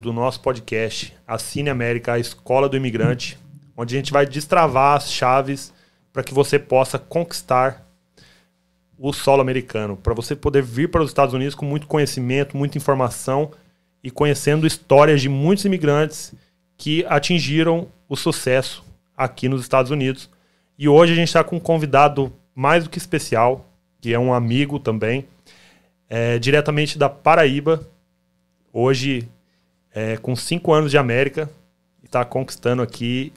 do nosso podcast, Assine América, a Escola do Imigrante, onde a gente vai destravar as chaves para que você possa conquistar o solo americano, para você poder vir para os Estados Unidos com muito conhecimento, muita informação e conhecendo histórias de muitos imigrantes que atingiram o sucesso aqui nos Estados Unidos. E hoje a gente está com um convidado mais do que especial, que é um amigo também, diretamente da Paraíba, hoje com 5 anos de América, e está conquistando aqui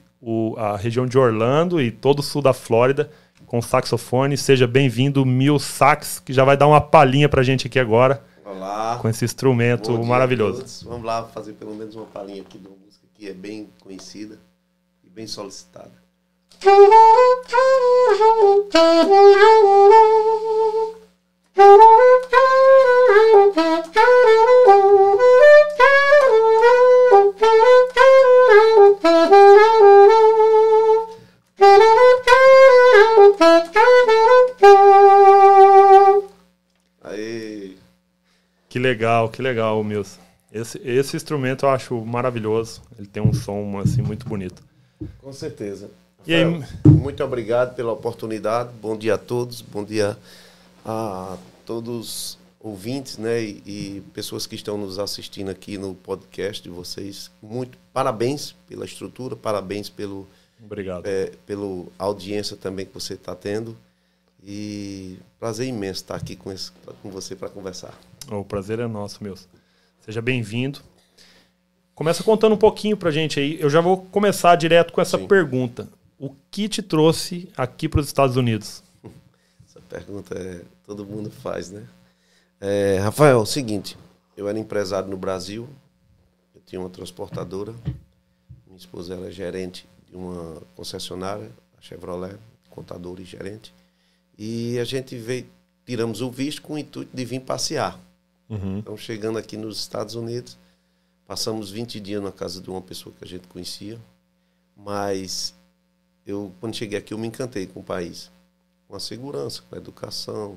a região de Orlando e todo o sul da Flórida com saxofone. Seja bem-vindo, Mil Sax, que já vai dar uma palhinha pra gente aqui agora. Olá. Com esse instrumento maravilhoso. Vamos lá fazer pelo menos uma palhinha aqui de uma música que é bem conhecida e bem solicitada. Aê. Que legal, Milson. Esse instrumento eu acho maravilhoso. Ele tem um som assim muito bonito. Com certeza. E aí, muito obrigado pela oportunidade. Bom dia a todos. Bom dia a todos ouvintes, né, e pessoas que estão nos assistindo aqui no podcast de vocês. Muito parabéns pela estrutura, parabéns pela audiência também que você está tendo. E prazer imenso estar aqui com você para conversar. O prazer é nosso, Milson. Seja bem-vindo. Começa contando um pouquinho para a gente aí. Eu já vou começar direto com essa pergunta. O que te trouxe aqui para os Estados Unidos? Essa pergunta todo mundo faz, né? Rafael, é o seguinte. Eu era empresário no Brasil. Eu tinha uma transportadora. Minha esposa era gerente de uma concessionária, a Chevrolet, contadora e gerente. E a gente veio, tiramos o visto com o intuito de vir passear. Uhum. Então, chegando aqui nos Estados Unidos, passamos 20 dias na casa de uma pessoa que a gente conhecia. Mas, quando cheguei aqui, eu me encantei com o país. Com a segurança, com a educação,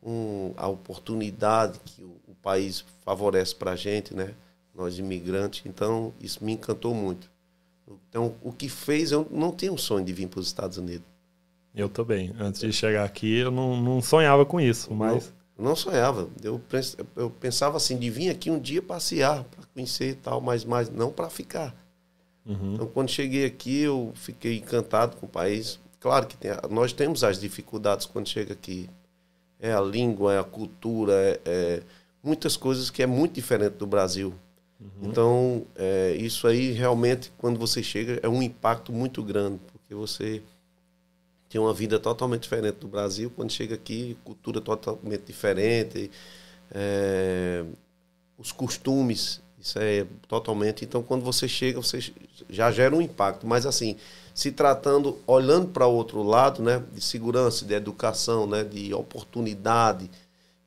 com a oportunidade que o país favorece para a gente, né? Nós imigrantes. Então, isso me encantou muito. Então, o que fez, eu não tenho um sonho de vir para os Estados Unidos. Eu também. Antes de chegar aqui, eu não sonhava com isso, mas... Não sonhava. Eu pensava assim, de vir aqui um dia passear, para conhecer e tal, mas não para ficar. Uhum. Então, quando cheguei aqui, eu fiquei encantado com o país. Claro que nós temos as dificuldades quando chega aqui. É a língua, é a cultura, é muitas coisas que é muito diferente do Brasil. Uhum. Então, isso aí realmente, quando você chega, é um impacto muito grande, porque você... Tem uma vida totalmente diferente do Brasil. Quando chega aqui, cultura totalmente diferente. Os costumes, isso é totalmente... Então, quando você chega, você já gera um impacto. Mas, assim, se tratando, olhando para o outro lado, né, de segurança, de educação, né, de oportunidade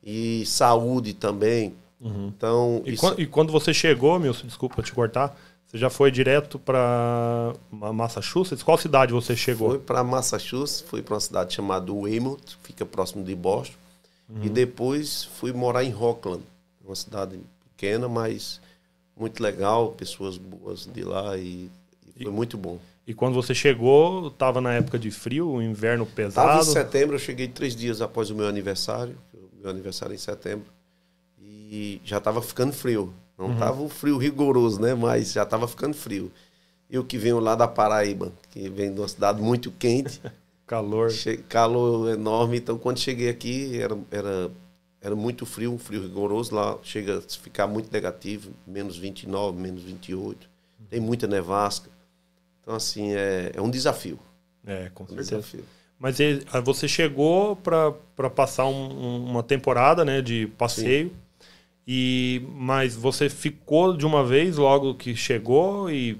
e saúde também. Uhum. Então, quando você chegou, Milson, desculpa te cortar... Você já foi direto para Massachusetts? Qual cidade você chegou? Foi para Massachusetts, fui para uma cidade chamada Weymouth, fica próximo de Boston. Uhum. E depois fui morar em Rockland, uma cidade pequena, mas muito legal, pessoas boas de lá e foi muito bom. E quando você chegou, estava na época de frio, inverno pesado? Estava em setembro, eu cheguei 3 dias após o meu aniversário, em setembro, e já estava ficando frio. Não estava um frio rigoroso, né? Mas já estava ficando frio. Eu que venho lá da Paraíba, que venho de uma cidade muito quente. Calor enorme. Então, quando cheguei aqui, era muito frio, um frio rigoroso. Lá chega a ficar muito negativo, menos 29, menos 28. Tem muita nevasca. Então, assim, é um desafio. Com certeza. Um desafio. Mas você chegou para passar uma temporada, né, de passeio. Sim. Mas você ficou de uma vez logo que chegou e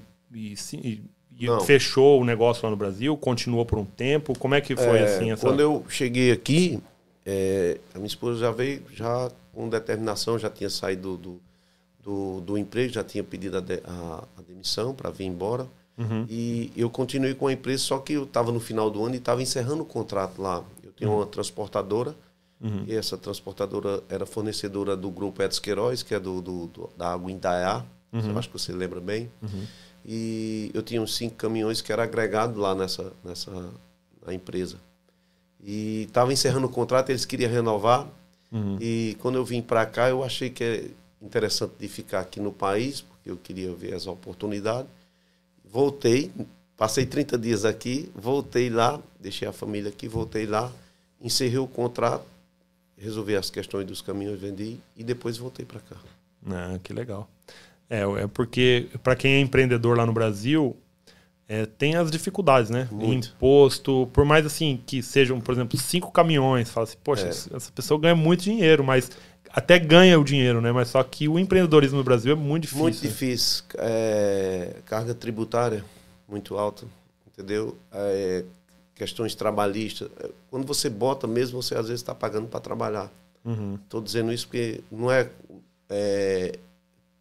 fechou o negócio lá no Brasil? Continuou por um tempo? Como é que foi assim? Quando eu cheguei aqui, a minha esposa já veio já com determinação, já tinha saído do emprego, já tinha pedido a demissão para vir embora. Uhum. E eu continuei com a empresa, só que eu estava no final do ano e estava encerrando o contrato lá. Eu tenho uma transportadora. Uhum. E essa transportadora era fornecedora do grupo Edson Queiroz, que é da Água Indaiá, Uhum. Eu acho que você lembra bem. Uhum. E eu tinha uns 5 caminhões que era agregado lá nessa empresa. E estava encerrando o contrato, eles queriam renovar. Uhum. E quando eu vim para cá, eu achei que é interessante de ficar aqui no país, porque eu queria ver as oportunidades. Voltei, passei 30 dias aqui, voltei lá, deixei a família aqui, voltei lá, encerrei o contrato, resolvi as questões dos caminhões, vendi e depois voltei para cá. Ah, que legal. É porque para quem é empreendedor lá no Brasil... tem as dificuldades, né? Muito. Imposto, por mais assim que sejam, por exemplo, 5 caminhões, fala assim, poxa, essa pessoa ganha muito dinheiro, mas até ganha o dinheiro, né? Mas só que o empreendedorismo no Brasil é muito difícil. Muito difícil. Carga tributária muito alta, entendeu? Questões trabalhistas. Quando você bota mesmo, você às vezes está pagando para trabalhar. Uhum. Tô dizendo isso porque não é,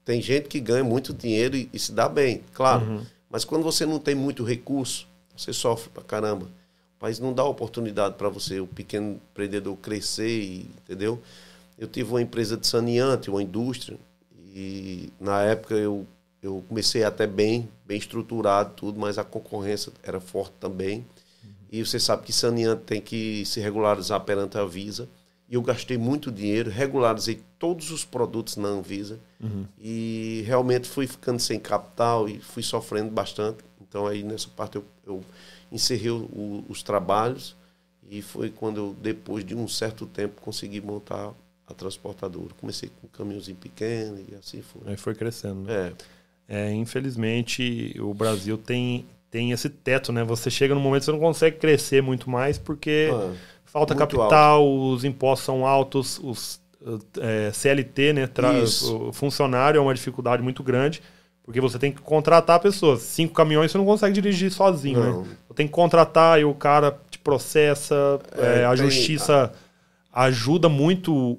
tem gente que ganha muito dinheiro e se dá bem, claro. Uhum. Mas quando você não tem muito recurso, você sofre pra caramba. O país não dá oportunidade para você, o pequeno empreendedor, crescer, entendeu? Eu tive uma empresa de saneante, uma indústria, e na época eu comecei até bem estruturado, tudo, mas a concorrência era forte também. E você sabe que saneante tem que se regularizar perante a Anvisa. E eu gastei muito dinheiro, regularizei todos os produtos na Anvisa. Uhum. E realmente fui ficando sem capital e fui sofrendo bastante. Então, aí nessa parte, eu encerrei os trabalhos. E foi quando eu, depois de um certo tempo, consegui montar a transportadora. Comecei com um caminhãozinho pequeno e assim foi. Aí foi crescendo, né? Infelizmente, o Brasil tem esse teto, né? Você chega num momento que você não consegue crescer muito mais porque... Falta muito capital, os impostos são altos, CLT, né, o funcionário é uma dificuldade muito grande, porque você tem que contratar pessoas. 5 caminhões você não consegue dirigir sozinho, não, né? Você tem que contratar e o cara te processa, justiça ajuda muito,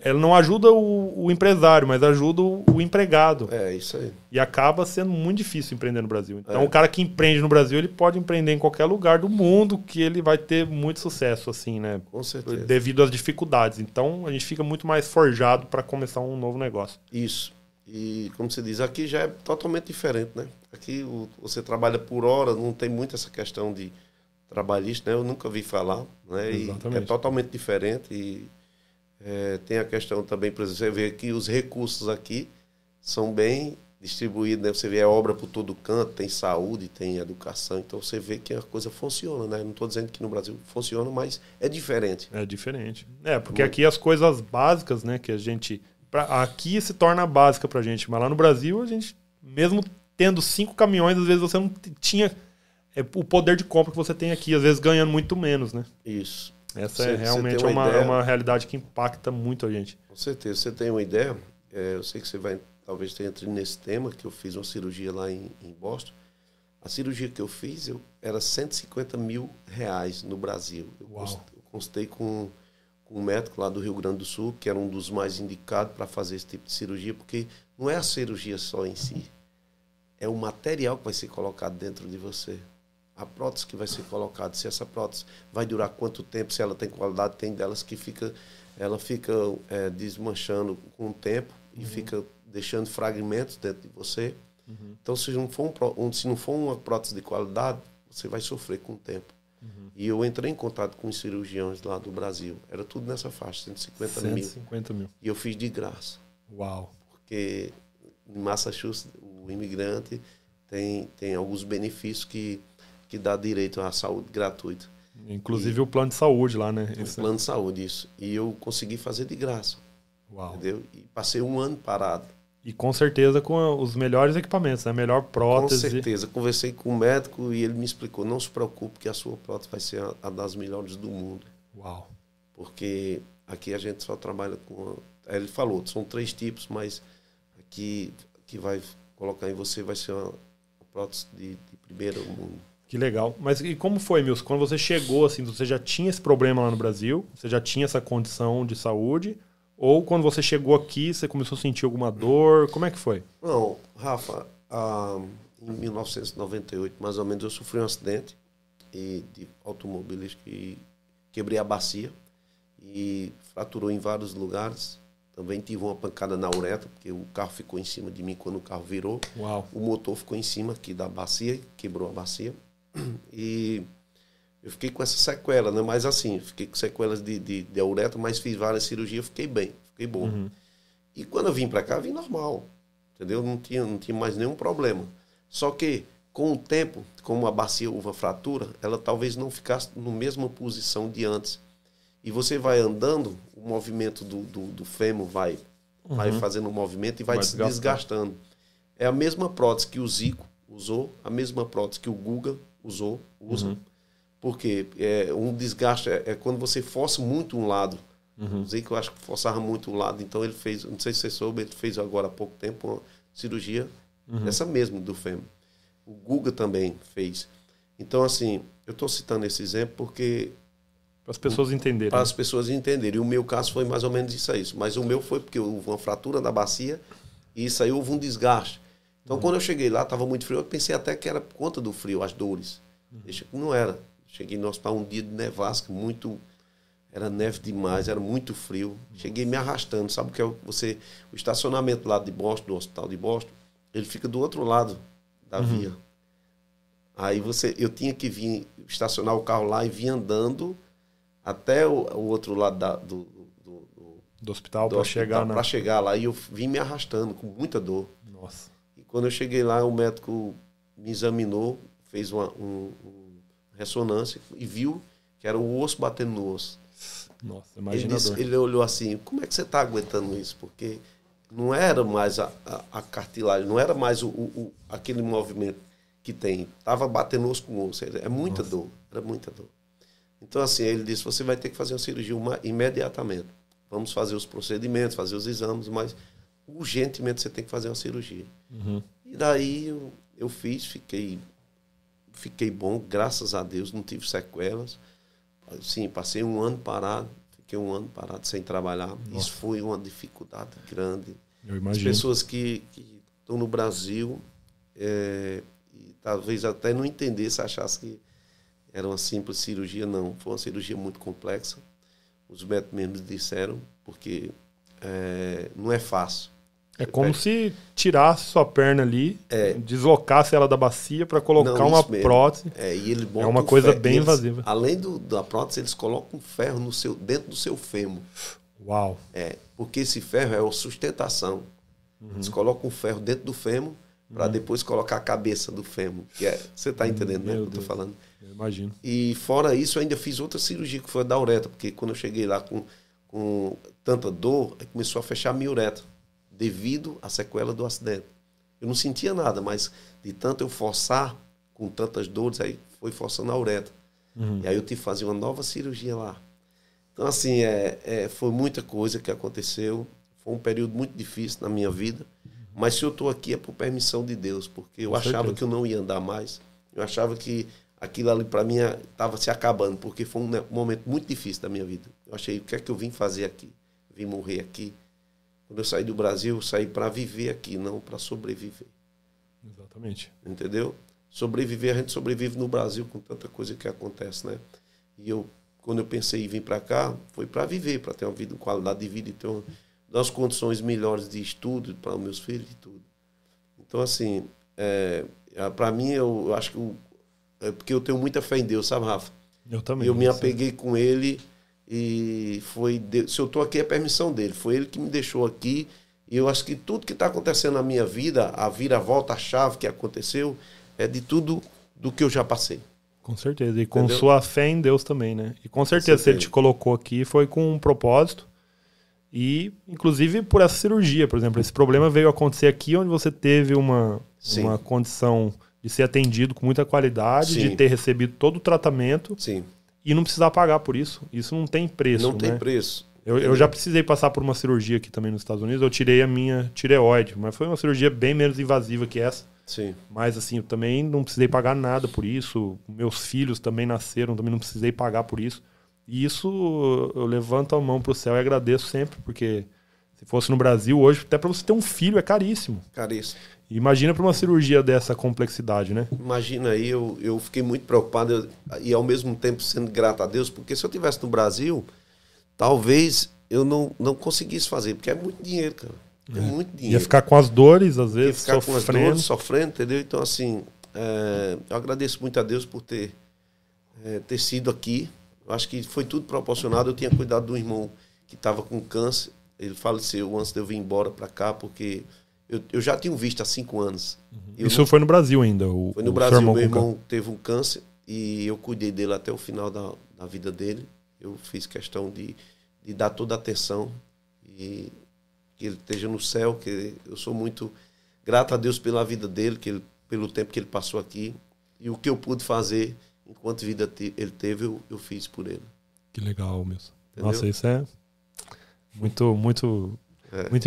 ela não ajuda o empresário, mas ajuda o empregado. É, isso aí. E acaba sendo muito difícil empreender no Brasil. Então, o cara que empreende no Brasil, ele pode empreender em qualquer lugar do mundo que ele vai ter muito sucesso, assim, né? Com certeza. Devido às dificuldades. Então, a gente fica muito mais forjado para começar um novo negócio. Isso. E, como se diz, aqui já é totalmente diferente, né? Aqui você trabalha por hora, não tem muito essa questão de... trabalhista, né? Eu nunca vi falar, né? E é totalmente diferente. E tem a questão também, por exemplo, você vê que os recursos aqui são bem distribuídos, né? Você vê a obra por todo canto, tem saúde, tem educação, então você vê que a coisa funciona, né? Não estou dizendo que no Brasil funciona, mas é diferente. É diferente. Porque aqui as coisas básicas, né? Que a gente... aqui se torna básica pra gente, mas lá no Brasil a gente, mesmo tendo 5 caminhões, às vezes você não tinha... o poder de compra que você tem aqui, às vezes ganhando muito menos, né? Isso. Essa realmente é uma realidade que impacta muito a gente. Com certeza. Você tem uma ideia? Eu sei que você vai, talvez tenha entrado nesse tema, que eu fiz uma cirurgia lá em Boston. A cirurgia que eu fiz era R$150 mil no Brasil. Eu consultei com um médico lá do Rio Grande do Sul, que era um dos mais indicados para fazer esse tipo de cirurgia, porque não é a cirurgia só em si. É o material que vai ser colocado dentro de você. A prótese que vai ser colocada, se essa prótese vai durar quanto tempo, se ela tem qualidade. Tem delas que ela fica desmanchando com o tempo e fica deixando fragmentos dentro de você. Uhum. Então, se não for uma prótese de qualidade, você vai sofrer com o tempo. Uhum. E eu entrei em contato com os cirurgiões lá do Brasil. Era tudo nessa faixa, 150 mil. E eu fiz de graça. Uau! Porque em Massachusetts, o imigrante tem alguns benefícios que dá direito à saúde gratuita. Inclusive o plano de saúde lá, né? O plano de saúde, isso. E eu consegui fazer de graça. Uau. Entendeu? E passei 1 ano parado. E com certeza com os melhores equipamentos, né? Melhor prótese. Com certeza. Conversei com o médico e ele me explicou, não se preocupe que a sua prótese vai ser a das melhores do mundo. Uau. Porque aqui a gente só trabalha com... Ele falou, são 3 tipos, mas aqui que vai colocar em você vai ser uma prótese de primeiro mundo. Que legal. Mas e como foi, Milson? Quando você chegou, assim, você já tinha esse problema lá no Brasil? Você já tinha essa condição de saúde? Ou quando você chegou aqui, você começou a sentir alguma dor? Como é que foi? Não, Rafa, em 1998, mais ou menos, eu sofri um acidente de automobilista que quebrei a bacia e fraturou em vários lugares. Também tive uma pancada na uretra, porque o carro ficou em cima de mim quando o carro virou. Uau. O motor ficou em cima aqui da bacia, quebrou a bacia. E eu fiquei com essa sequela, né? Mas assim, fiquei com sequelas de uretra, mas fiz várias cirurgias, fiquei bem, fiquei bom. Uhum. E quando eu vim para cá, eu vim normal, entendeu? Não tinha mais nenhum problema. Só que, com o tempo, como a bacia uva fratura, ela talvez não ficasse na mesma posição de antes. E você vai andando, o movimento do fêmur vai fazendo um movimento e vai se desgastando. É a mesma prótese que o Zico usou, a mesma prótese que o Guga usa. Uhum. Porque um desgaste é quando você força muito um lado. Uhum. O Zico, eu acho que forçava muito um lado. Então ele fez, não sei se você soube, ele fez agora há pouco tempo uma cirurgia, essa mesmo do fêmur. O Guga também fez. Então, assim, eu estou citando esse exemplo porque... Para as pessoas entenderem. Para as pessoas entenderem. E o meu caso foi mais ou menos isso aí. Mas o meu foi porque houve uma fratura da bacia e isso aí houve um desgaste. Então, quando eu cheguei lá, estava muito frio. Eu pensei até que era por conta do frio, as dores. Não era. Cheguei no hospital um dia de nevasca, muito... Era neve demais, era muito frio. Cheguei me arrastando. Sabe o que é você... O estacionamento lá de Boston, do hospital de Boston, ele fica do outro lado da via. Aí eu tinha que vir estacionar o carro lá e vir andando... até o outro lado do hospital para chegar, né? Chegar lá. E eu vim me arrastando com muita dor. Nossa. E quando eu cheguei lá, o médico me examinou, fez uma ressonância e viu que era o osso batendo no osso. Nossa, imagina ele, ele olhou assim, como é que você está aguentando isso? Porque não era mais a cartilagem, não era mais aquele movimento que tem. Estava batendo osso com osso. É muita dor, era muita dor. Então, assim, ele disse, você vai ter que fazer uma cirurgia imediatamente. Vamos fazer os procedimentos, fazer os exames, mas urgentemente você tem que fazer uma cirurgia. E daí eu fiz, fiquei bom, graças a Deus, não tive sequelas. Sim, passei um ano parado, fiquei um ano parado sem trabalhar. Nossa. Isso foi uma dificuldade grande. Eu imagino. As pessoas que estão no Brasil, e talvez até não entendesse, achasse que era uma simples cirurgia, não. Foi uma cirurgia muito complexa. Os médicos mesmo disseram, porque não é fácil. É como se tirasse sua perna ali, deslocasse ela da bacia para colocar uma prótese. E ele bota uma coisa bem invasiva. Além da prótese, eles colocam ferro dentro do seu fêmur. Uau! Porque esse ferro é a sustentação. Eles colocam o ferro dentro do fêmur para depois colocar a cabeça do fêmur. Você está entendendo o que eu estou falando? Eu imagino. E fora isso, eu ainda fiz outra cirurgia, que foi a da uretra, porque quando eu cheguei lá com tanta dor, começou a fechar a minha uretra, devido à sequela do acidente. Eu não sentia nada, mas de tanto eu forçar, com tantas dores, aí foi forçando a uretra. E aí eu tive que fazer uma nova cirurgia lá. Então, assim, foi muita coisa que aconteceu, foi um período muito difícil na minha vida, mas se eu estou aqui é por permissão de Deus, porque eu achava que eu não ia andar mais, eu achava que aquilo ali para mim estava se acabando, porque foi um momento muito difícil da minha vida. Eu achei, o que é que eu vim fazer aqui? Vim morrer aqui. Quando eu saí do Brasil, eu saí para viver aqui, não para sobreviver. Exatamente. Entendeu? Sobreviver, a gente sobrevive no Brasil com tanta coisa que acontece, né? E eu, quando eu pensei em vir para cá, foi para viver, para ter uma vida, qualidade de vida, e ter umas condições melhores de estudo para os meus filhos e tudo. Então, assim, para mim, eu acho que porque eu tenho muita fé em Deus, sabe, Rafa? Eu também. Eu me apeguei com ele e foi Deus. Se eu estou aqui é permissão dele. Foi ele que me deixou aqui. E eu acho que tudo que está acontecendo na minha vida, a vira-volta, a chave que aconteceu, é de tudo do que eu já passei. Com certeza. E com sua fé em Deus também, né? E com certeza, se ele te colocou aqui, foi com um propósito. E, inclusive, por essa cirurgia, por exemplo. Esse problema veio acontecer aqui, onde você teve uma condição... de ser atendido com muita qualidade, de ter recebido todo o tratamento e não precisar pagar por isso. Isso não tem preço. Não tem preço. Eu já precisei passar por uma cirurgia aqui também nos Estados Unidos. Eu tirei a minha tireoide, mas foi uma cirurgia bem menos invasiva que essa. Sim. Mas assim, eu também não precisei pagar nada por isso. Meus filhos também nasceram, também não precisei pagar por isso. E isso eu levanto a mão pro céu e agradeço sempre, porque se fosse no Brasil hoje, até para você ter um filho é caríssimo. Caríssimo. Imagina para uma cirurgia dessa complexidade, né? Imagina aí, eu fiquei muito preocupado e ao mesmo tempo sendo grato a Deus, porque se eu estivesse no Brasil, talvez eu não conseguisse fazer, porque é muito dinheiro, cara. É muito dinheiro. Ia ficar com as dores, às vezes, sofrendo. Ia ficar com as dores, sofrendo, entendeu? Então, assim, eu agradeço muito a Deus por ter sido aqui. Eu acho que foi tudo proporcionado. Eu tinha cuidado do irmão que estava com câncer. Ele faleceu antes de eu vir embora para cá, porque eu já tinha visto há 5 anos. Uhum. Isso não... foi no Brasil ainda? Foi no Brasil. Meu irmão teve um câncer e eu cuidei dele até o final da vida dele. Eu fiz questão de dar toda a atenção e que ele esteja no céu. Que eu sou muito grato a Deus pela vida dele, pelo tempo que ele passou aqui. E o que eu pude fazer enquanto vida ele teve, eu fiz por ele. Que legal, mesmo. Entendeu? Nossa, isso é... Muito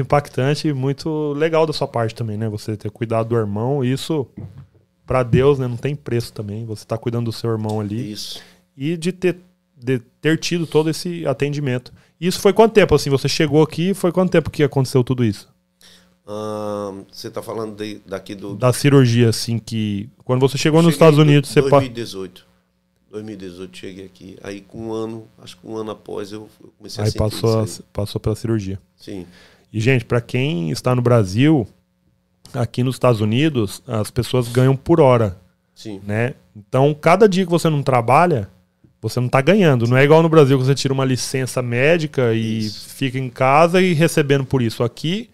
impactante e muito legal da sua parte também, né? Você ter cuidado do irmão. Isso, para Deus, né? Não tem preço também. Você tá cuidando do seu irmão ali. Isso. E de ter tido todo esse atendimento. Isso foi quanto tempo, assim? Você chegou aqui, foi quanto tempo que aconteceu tudo isso? Você tá falando daqui do... Da cirurgia, assim, que... Quando você chegou nos Estados Unidos... 2018. 2018 cheguei aqui, aí com um ano, acho que um ano após eu comecei a sentir isso aí. Passou pela cirurgia. Sim. E, gente, para quem está no Brasil, aqui nos Estados Unidos, as pessoas ganham por hora. Sim. Né? Então, cada dia que você não trabalha, você não está ganhando. Não é igual no Brasil que você tira uma licença médica e fica em casa e recebendo por isso. Aqui,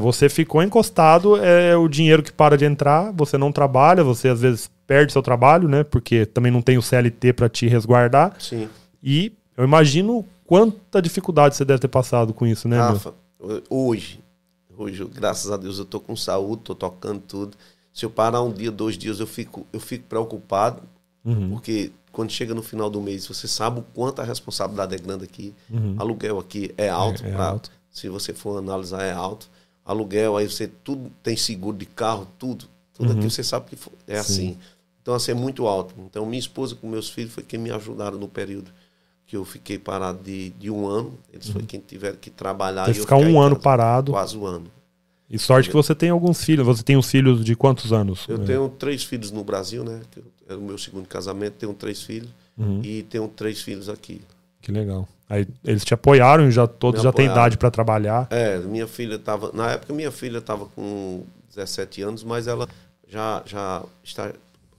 você ficou encostado, é o dinheiro que para de entrar, você não trabalha, você às vezes perde seu trabalho, né? Porque também não tem o CLT para te resguardar. Sim. E eu imagino quanta dificuldade você deve ter passado com isso, né, Rafa? Hoje, graças a Deus, eu tô com saúde, tô tocando tudo. Se eu parar um dia, 2 dias, eu fico preocupado, porque quando chega no final do mês, você sabe o quanto a responsabilidade é grande aqui. Aluguel aqui é alto, alto. Se você for analisar, é alto. Aluguel, aí você tudo tem seguro de carro, tudo aqui, você sabe que é assim. Então, assim, é muito alto. Então, minha esposa com meus filhos foi quem me ajudaram no período que eu fiquei parado de 1 ano. Eles foi quem tiveram que trabalhar. Você ficar 1 ano parado. Quase 1 ano. E sorte que você tem alguns filhos. Você tem os filhos de quantos anos? Eu tenho 3 filhos no Brasil, né? Era o meu segundo casamento. Tenho 3 filhos. E tenho 3 filhos aqui. Que legal. Aí eles te apoiaram e já têm idade para trabalhar. É, minha filha estava... Na época, minha filha estava com 17 anos, mas ela já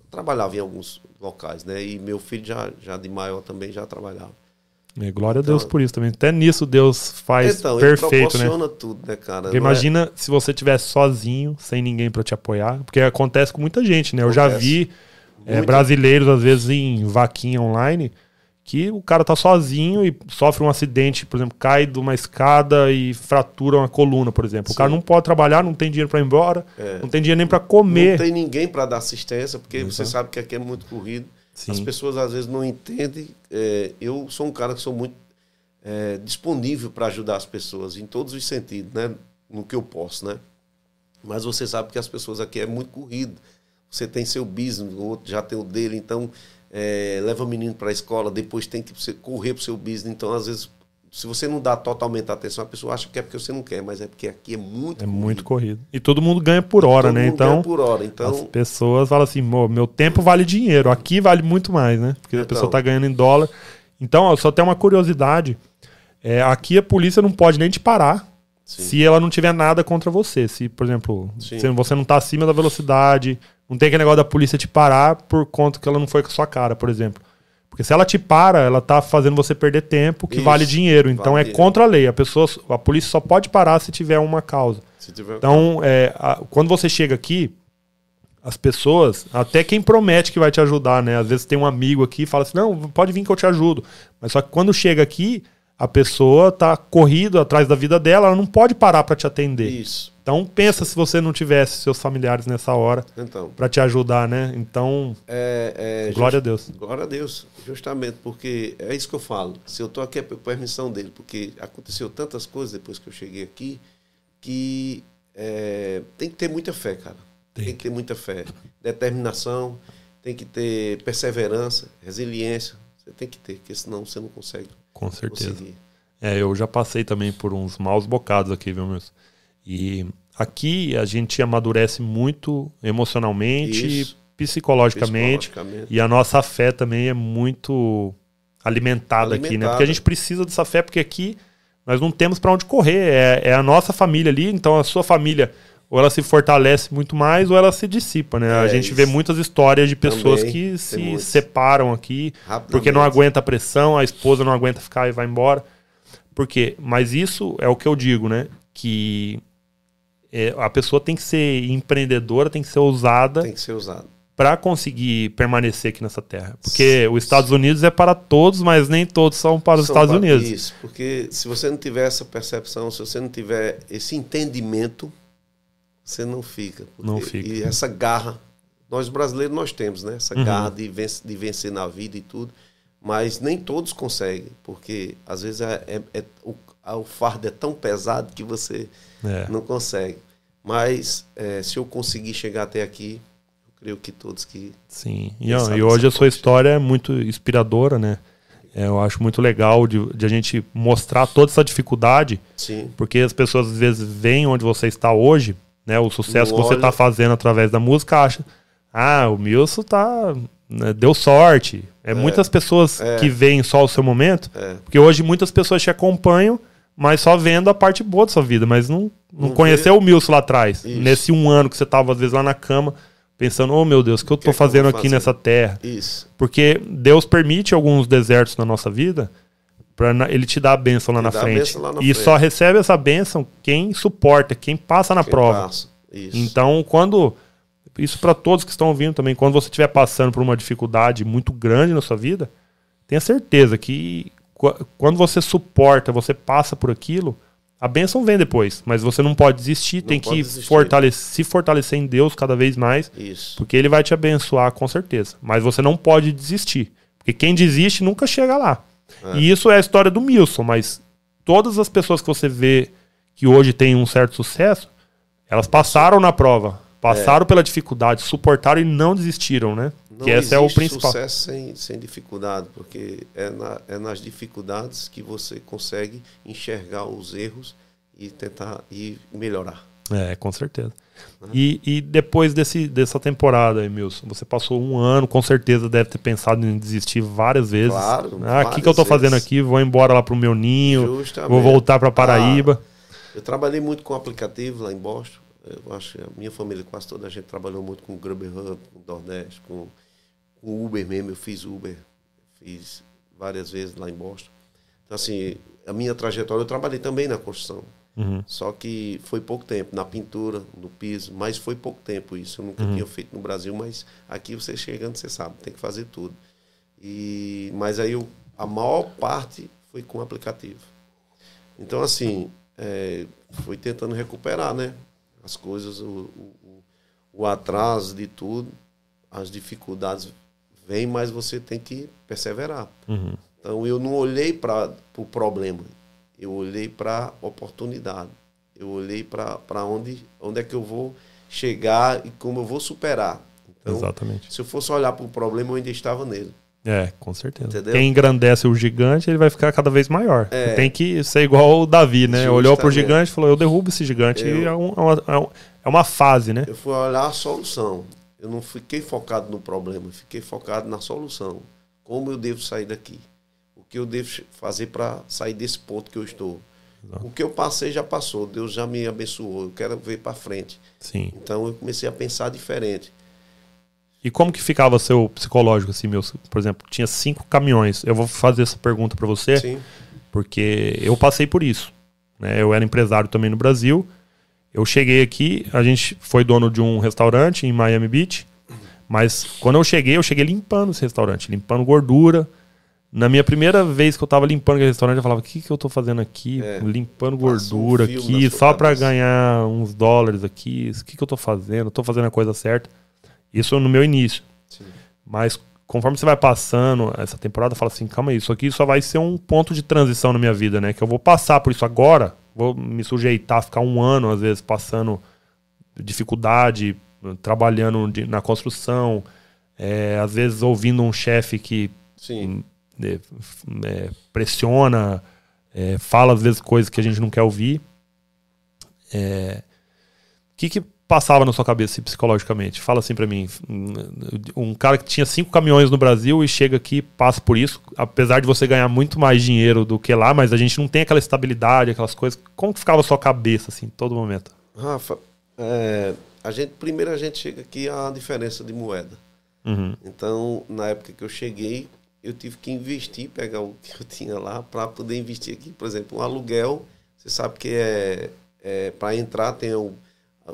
trabalhava em alguns locais, né? E meu filho já de maior também já trabalhava. Glória a Deus por isso também. Até nisso Deus faz perfeito, ele proporciona, né? Tudo, né, cara? Porque imagina se você estivesse sozinho, sem ninguém para te apoiar, porque acontece com muita gente, né? Eu já vi brasileiros, às vezes, em vaquinha online, que o cara tá sozinho e sofre um acidente, por exemplo, cai de uma escada e fratura uma coluna, por exemplo. Sim. O cara não pode trabalhar, não tem dinheiro para ir embora, não tem dinheiro nem para comer. Não tem ninguém para dar assistência, porque você sabe que aqui é muito corrido. Sim. As pessoas às vezes não entendem. Eu sou um cara que sou muito disponível para ajudar as pessoas, em todos os sentidos, né? No que eu posso, né? Mas você sabe que as pessoas aqui é muito corrido. Você tem seu business, o outro já tem o dele, então... leva o menino para a escola, depois tem que correr para o seu business. Então, às vezes, se você não dá totalmente atenção, a pessoa acha que é porque você não quer, mas é porque aqui é muito corrido. Muito corrido. E todo mundo ganha por hora, todo né? Mundo então, ganha por hora. Então, as pessoas falam assim, meu tempo vale dinheiro, aqui vale muito mais, né? Porque a pessoa está ganhando em dólar. Então, só tem uma curiosidade, aqui a polícia não pode nem te parar. Sim. Se ela não tiver nada contra você. Se, por exemplo, se você não está acima da velocidade, não tem aquele negócio da polícia te parar por conta que ela não foi com a sua cara, por exemplo. Porque se ela te para, ela está fazendo você perder tempo, que vale dinheiro. Então é contra a lei. A polícia só pode parar se tiver uma causa. Então, quando você chega aqui, as pessoas, até quem promete que vai te ajudar, né? Às vezes tem um amigo aqui e fala assim, não, pode vir que eu te ajudo. Mas só que quando chega aqui, a pessoa tá corrida atrás da vida dela, ela não pode parar para te atender. Isso. Então pensa se você não tivesse seus familiares nessa hora para te ajudar, né? Então, glória a Deus. Glória a Deus, justamente, porque é isso que eu falo. Se eu tô aqui é por permissão dele, porque aconteceu tantas coisas depois que eu cheguei aqui, que tem que ter muita fé, cara. Tem que ter muita fé. Determinação, tem que ter perseverança, resiliência. Você tem que ter, porque senão você não consegue. Com certeza. Conseguir. Eu já passei também por uns maus bocados aqui, viu, meus? E aqui a gente amadurece muito emocionalmente, psicologicamente, e a nossa fé também é muito alimentada aqui, né? Porque a gente precisa dessa fé, porque aqui nós não temos para onde correr. É a nossa família ali, então a sua família ou ela se fortalece muito mais ou ela se dissipa, né? A gente vê muitas histórias de pessoas que se separam aqui porque não aguenta a pressão, a esposa não aguenta ficar e vai embora. Por quê? Mas isso é o que eu digo, né? Que a pessoa tem que ser empreendedora, tem que ser ousada. Tem que ser ousada. Para conseguir permanecer aqui nessa terra. Porque os Estados Unidos é para todos, mas nem todos são para os Estados Unidos. Isso, porque se você não tiver essa percepção, se você não tiver esse entendimento, você não fica. Não fica. E essa garra, nós brasileiros nós temos, né? Essa garra de vencer na vida e tudo, mas nem todos conseguem, porque às vezes o fardo é tão pesado que você não consegue. Mas se eu conseguir chegar até aqui, creio que todos que... Sim, e hoje a sua história é muito inspiradora, né? Eu acho muito legal de a gente mostrar toda essa dificuldade, sim, porque as pessoas às vezes veem onde você está hoje, né? O sucesso que você está fazendo através da música, acha, ah, o Milson tá, né, deu sorte. Muitas pessoas que veem só o seu momento, porque hoje muitas pessoas te acompanham, mas só vendo a parte boa da sua vida, mas não conheceu o Milson lá atrás. Isso. Nesse um ano que você estava às vezes lá na cama, pensando, oh meu Deus, o que eu tô fazendo aqui nessa terra? Isso. Porque Deus permite alguns desertos na nossa vida para ele te dar a bênção lá na frente. E só recebe essa bênção quem suporta, quem passa na prova. Isso. Então, quando... Isso para todos que estão ouvindo também. Quando você estiver passando por uma dificuldade muito grande na sua vida, tenha certeza que quando você suporta, você passa por aquilo... A bênção vem depois, mas você não pode desistir, tem que se fortalecer em Deus cada vez mais, isso, porque Ele vai te abençoar com certeza. Mas você não pode desistir, porque quem desiste nunca chega lá. E isso é a história do Milson, mas todas as pessoas que você vê que hoje tem um certo sucesso, elas passaram na prova, passaram pela dificuldade, suportaram e não desistiram, né? Não existe o principal. Sucesso sem dificuldade, porque é nas dificuldades que você consegue enxergar os erros e tentar e melhorar. Com certeza. E depois dessa temporada, Emilson, você passou um ano, com certeza deve ter pensado em desistir várias vezes. Claro. Ah, o que eu tô fazendo aqui? Vou embora lá pro meu ninho, vou voltar para Paraíba. Eu trabalhei muito com aplicativo lá em Boston. Eu acho que a minha família, quase toda a gente trabalhou muito com o Grubhub, com o Nordeste, com o Uber mesmo. Eu fiz Uber, fiz várias vezes lá em Boston. Então, assim, a minha trajetória, eu trabalhei também na construção. Só que foi pouco tempo, na pintura, no piso, mas foi pouco tempo isso. Eu nunca tinha feito no Brasil, mas aqui você chegando, você sabe, tem que fazer tudo. Mas aí a maior parte foi com o aplicativo. Então, assim, foi tentando recuperar, né? As coisas, o atraso de tudo, as dificuldades vêm, mas você tem que perseverar. Então, eu não olhei para o problema, eu olhei para a oportunidade. Eu olhei para onde é que eu vou chegar e como eu vou superar. Então, exatamente. Se eu fosse olhar para o problema, eu ainda estava nele. Com certeza. Entendeu? Quem engrandece o gigante, ele vai ficar cada vez maior. Tem que ser igual o Davi, né? Justamente. Olhou pro gigante e falou, eu derrubo esse gigante. É uma fase, né? Eu fui olhar a solução. Eu não fiquei focado no problema, eu fiquei focado na solução. Como eu devo sair daqui? O que eu devo fazer para sair desse ponto que eu estou? Exato. O que eu passei já passou, Deus já me abençoou, eu quero ver para frente. Sim. Então eu comecei a pensar diferente. E como que ficava seu psicológico, assim, meu? Por exemplo, tinha 5 caminhões. Eu vou fazer essa pergunta para você, sim, porque eu passei por isso, né? Eu era empresário também no Brasil. Eu cheguei aqui, a gente foi dono de um restaurante em Miami Beach, mas quando eu cheguei limpando esse restaurante, limpando gordura. Na minha primeira vez que eu tava limpando aquele restaurante, eu falava, o que eu tô fazendo aqui? Limpando gordura aqui, só para ganhar uns dólares aqui. O que eu tô fazendo? Eu tô fazendo a coisa certa. Isso no meu início. Sim. Mas conforme você vai passando essa temporada, fala assim, calma aí, isso aqui só vai ser um ponto de transição na minha vida, né? Que eu vou passar por isso agora, vou me sujeitar, ficar um ano, às vezes, passando dificuldade, trabalhando na construção, às vezes ouvindo um chefe que pressiona, fala às vezes coisas que a gente não quer ouvir. O que passava na sua cabeça assim, psicologicamente? Fala assim pra mim, um cara que tinha 5 caminhões no Brasil e chega aqui e passa por isso, apesar de você ganhar muito mais dinheiro do que lá, mas a gente não tem aquela estabilidade, aquelas coisas. Como que ficava a sua cabeça assim, todo momento? Rafa, primeiro a gente chega aqui à diferença de moeda. Uhum. Então, na época que eu cheguei, eu tive que investir, pegar o que eu tinha lá para poder investir aqui. Por exemplo, um aluguel, você sabe que para entrar tem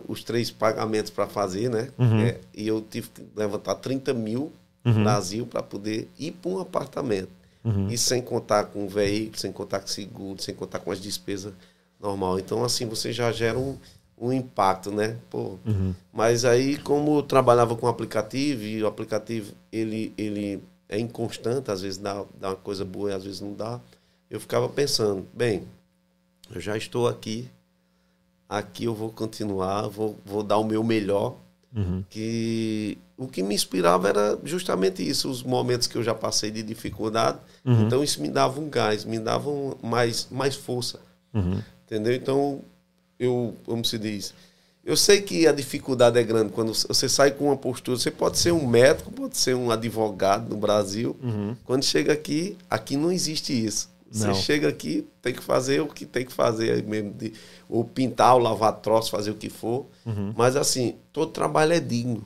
os 3 pagamentos para fazer, né? Uhum. E eu tive que levantar 30 mil no Brasil para poder ir para um apartamento. Uhum. E sem contar com o veículo, sem contar com seguro, sem contar com as despesas normal. Então, assim, você já gera um impacto, né? Pô. Uhum. Mas aí, como eu trabalhava com aplicativo, e o aplicativo ele é inconstante, às vezes dá uma coisa boa e às vezes não dá, eu ficava pensando, bem, eu já estou aqui, eu vou continuar, vou dar o meu melhor. Uhum. Que o que me inspirava era justamente isso, os momentos que eu já passei de dificuldade. Uhum. Então isso me dava um gás, me dava mais força. Uhum. Entendeu? Então eu, como se diz, eu sei que a dificuldade é grande quando você sai com uma postura. Você pode ser um médico, pode ser um advogado no Brasil. Uhum. Quando chega aqui, não existe isso. Não. Você chega aqui, tem que fazer o que tem que fazer mesmo, ou pintar, ou lavar troço, fazer o que for. Uhum. Mas assim, todo trabalho é digno.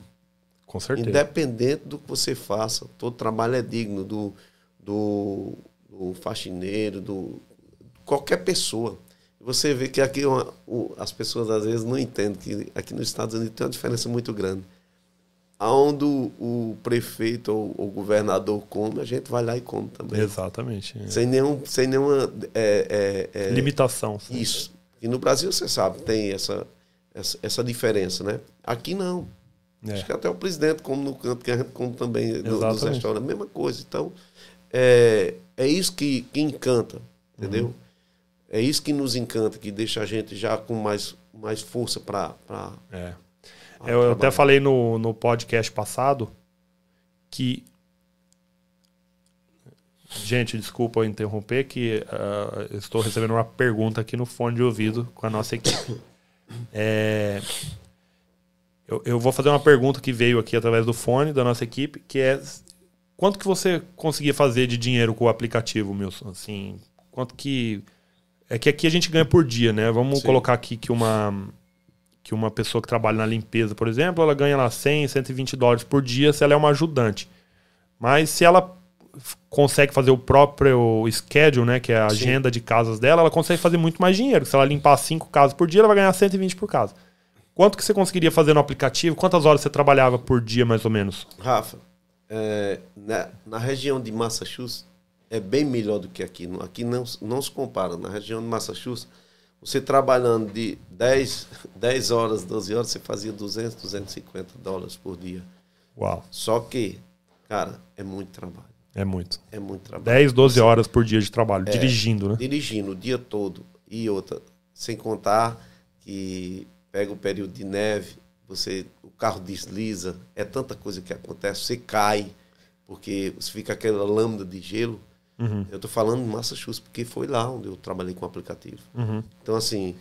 Com certeza. Independente do que você faça, todo trabalho é digno do faxineiro, qualquer pessoa. Você vê que aqui as pessoas às vezes não entendem que aqui nos Estados Unidos tem uma diferença muito grande. Aonde o prefeito ou o governador come, a gente vai lá e come também. Exatamente. Sem nenhuma limitação. Sim. Isso. E no Brasil, você sabe, tem essa diferença, né? Aqui não. É. Acho que até o presidente come no canto, que a gente come também nos restaurantes. Mesma coisa. Então, é isso que encanta, entendeu? Uhum. É isso que nos encanta, que deixa a gente já com mais força para... Eu até falei no podcast passado que... Gente, desculpa eu interromper, que eu estou recebendo uma pergunta aqui no fone de ouvido com a nossa equipe. Eu vou fazer uma pergunta que veio aqui através do fone da nossa equipe, que é: quanto que você conseguia fazer de dinheiro com o aplicativo, Milson? Assim, quanto que... É que aqui a gente ganha por dia, né? Vamos Sim. colocar aqui que uma pessoa que trabalha na limpeza, por exemplo, ela ganha lá 100, 120 dólares por dia se ela é uma ajudante. Mas se ela consegue fazer o próprio schedule, né, que é a Sim. agenda de casas dela, ela consegue fazer muito mais dinheiro. Se ela limpar 5 casas por dia, ela vai ganhar 120 por casa. Quanto que você conseguiria fazer no aplicativo? Quantas horas você trabalhava por dia, mais ou menos? Rafa, na região de Massachusetts é bem melhor do que aqui. Aqui não se compara. Na região de Massachusetts, você trabalhando de 10 horas, 12 horas, você fazia 200, 250 dólares por dia. Uau. Só que, cara, é muito trabalho. É muito trabalho. 10, 12 horas por dia de trabalho, dirigindo, né? Dirigindo o dia todo. E outra, sem contar que pega o período de neve, o carro desliza, é tanta coisa que acontece, você cai, porque você fica aquela lâmina de gelo. Uhum. Eu estou falando de Massachusetts, porque foi lá onde eu trabalhei com o aplicativo. Uhum. Então, assim,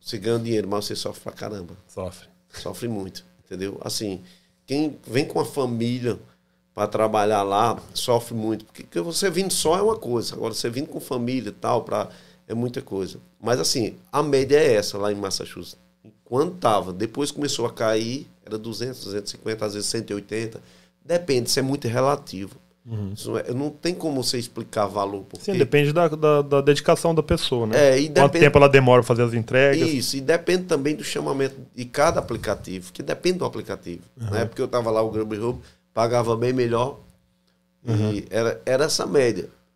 você ganha dinheiro, mas você sofre pra caramba. Sofre muito, entendeu? Assim, quem vem com a família para trabalhar lá, sofre muito. Porque você vindo só é uma coisa. Agora, você vindo com família e tal, é muita coisa. Mas, assim, a média é essa lá em Massachusetts. Quando tava, depois começou a cair, era 200, 250, às vezes 180. Depende, isso é muito relativo. Uhum. Não tem como você explicar valor. Porque... Sim, depende da dedicação da pessoa, né? E depende... Quanto tempo ela demora para fazer as entregas. Isso, e depende também do chamamento de cada aplicativo, que depende do aplicativo. Uhum. Na época eu estava lá, o Grubby Hub pagava bem melhor. Uhum. E era essa média. Uhum.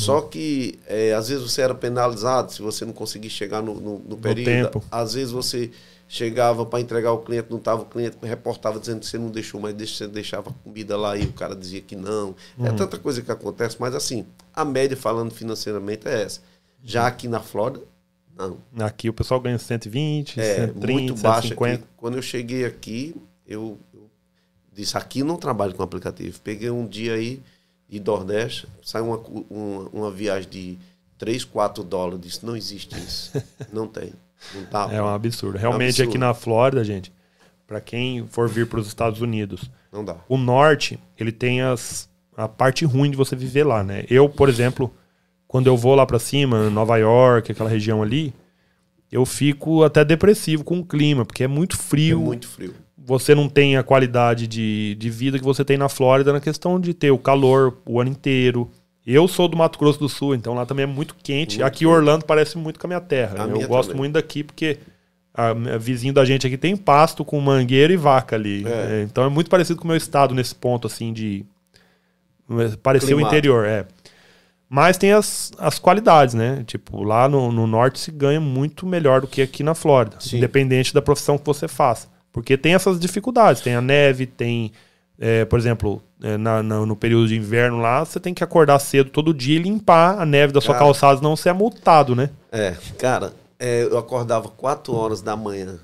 Só que às vezes você era penalizado se você não conseguia chegar no período. Tempo. Às vezes você chegava para entregar o cliente, não estava o cliente, reportava dizendo que você não deixou, mas você deixava a comida lá e o cara dizia que não. Uhum. É tanta coisa que acontece, mas assim, a média falando financeiramente é essa. Já aqui na Flórida, não. Aqui o pessoal ganha 120, 130, muito baixo 150. Aqui. Quando eu cheguei aqui, eu disse, aqui não trabalho com aplicativo. Peguei um dia aí de Nordeste, saiu uma viagem de 3, 4 dólares. Disse, não existe isso. Não tem. Não tá. É um absurdo. Realmente, absurdo. Aqui na Flórida, gente, para quem for vir para os Estados Unidos, não dá. O norte, ele tem a parte ruim de você viver lá, né? Eu, por exemplo, quando eu vou lá para cima, Nova York, aquela região ali, eu fico até depressivo com o clima, porque é muito frio. É muito frio. Você não tem a qualidade de vida que você tem na Flórida na questão de ter o calor o ano inteiro. Eu sou do Mato Grosso do Sul, então lá também é muito quente. Muito aqui Orlando parece muito com a minha terra. Eu gosto também muito daqui, porque a vizinho da gente aqui tem pasto com mangueira e vaca ali. É. É, então é muito parecido com o meu estado nesse ponto, assim, de... Parecer o interior, é. Mas tem as qualidades, né? Tipo, lá no norte se ganha muito melhor do que aqui na Flórida. Sim. Independente da profissão que você faça. Porque tem essas dificuldades. Tem a neve, tem... por exemplo, no período de inverno lá, você tem que acordar cedo todo dia e limpar a neve da sua calçada, senão você é multado, né? Eu acordava 4 horas da manhã.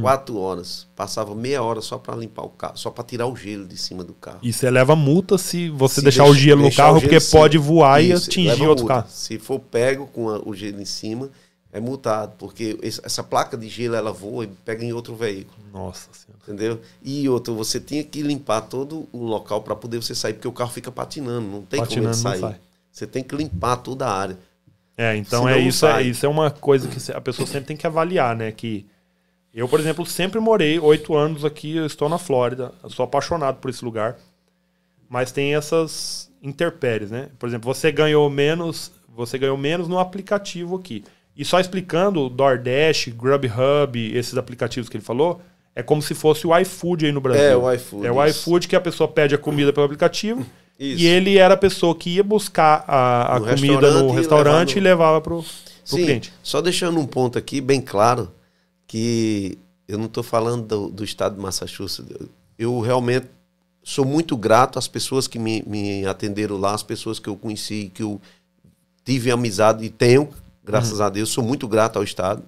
4 horas. Passava meia hora só pra limpar o carro, só pra tirar o gelo de cima do carro. E você leva multa se você deixar o gelo no carro, porque pode voar e atingir outro carro. Se for pego com o gelo em cima, é multado, porque essa placa de gelo, ela voa e pega em outro veículo. Nossa Senhora. Entendeu? E outro, você tinha que limpar todo o local para poder você sair, porque o carro fica patinando, não tem como ele sair. Sai. Você tem que limpar toda a área. Então isso é uma coisa que a pessoa sempre tem que avaliar, né? Que eu, por exemplo, sempre morei 8 anos aqui, eu estou na Flórida, eu sou apaixonado por esse lugar, mas tem essas intempéries, né? Por exemplo, você ganhou menos no aplicativo aqui. E só explicando, o DoorDash, Grubhub, esses aplicativos que ele falou, é como se fosse o iFood aí no Brasil. É o iFood. É o iFood que a pessoa pede a comida pelo aplicativo. Isso. E ele era a pessoa que ia buscar a comida no restaurante e levava para o cliente. Só deixando um ponto aqui bem claro, que eu não estou falando do estado de Massachusetts. Eu realmente sou muito grato às pessoas que me atenderam lá, às pessoas que eu conheci, que eu tive amizade e tenho... Graças a Deus, sou muito grato ao Estado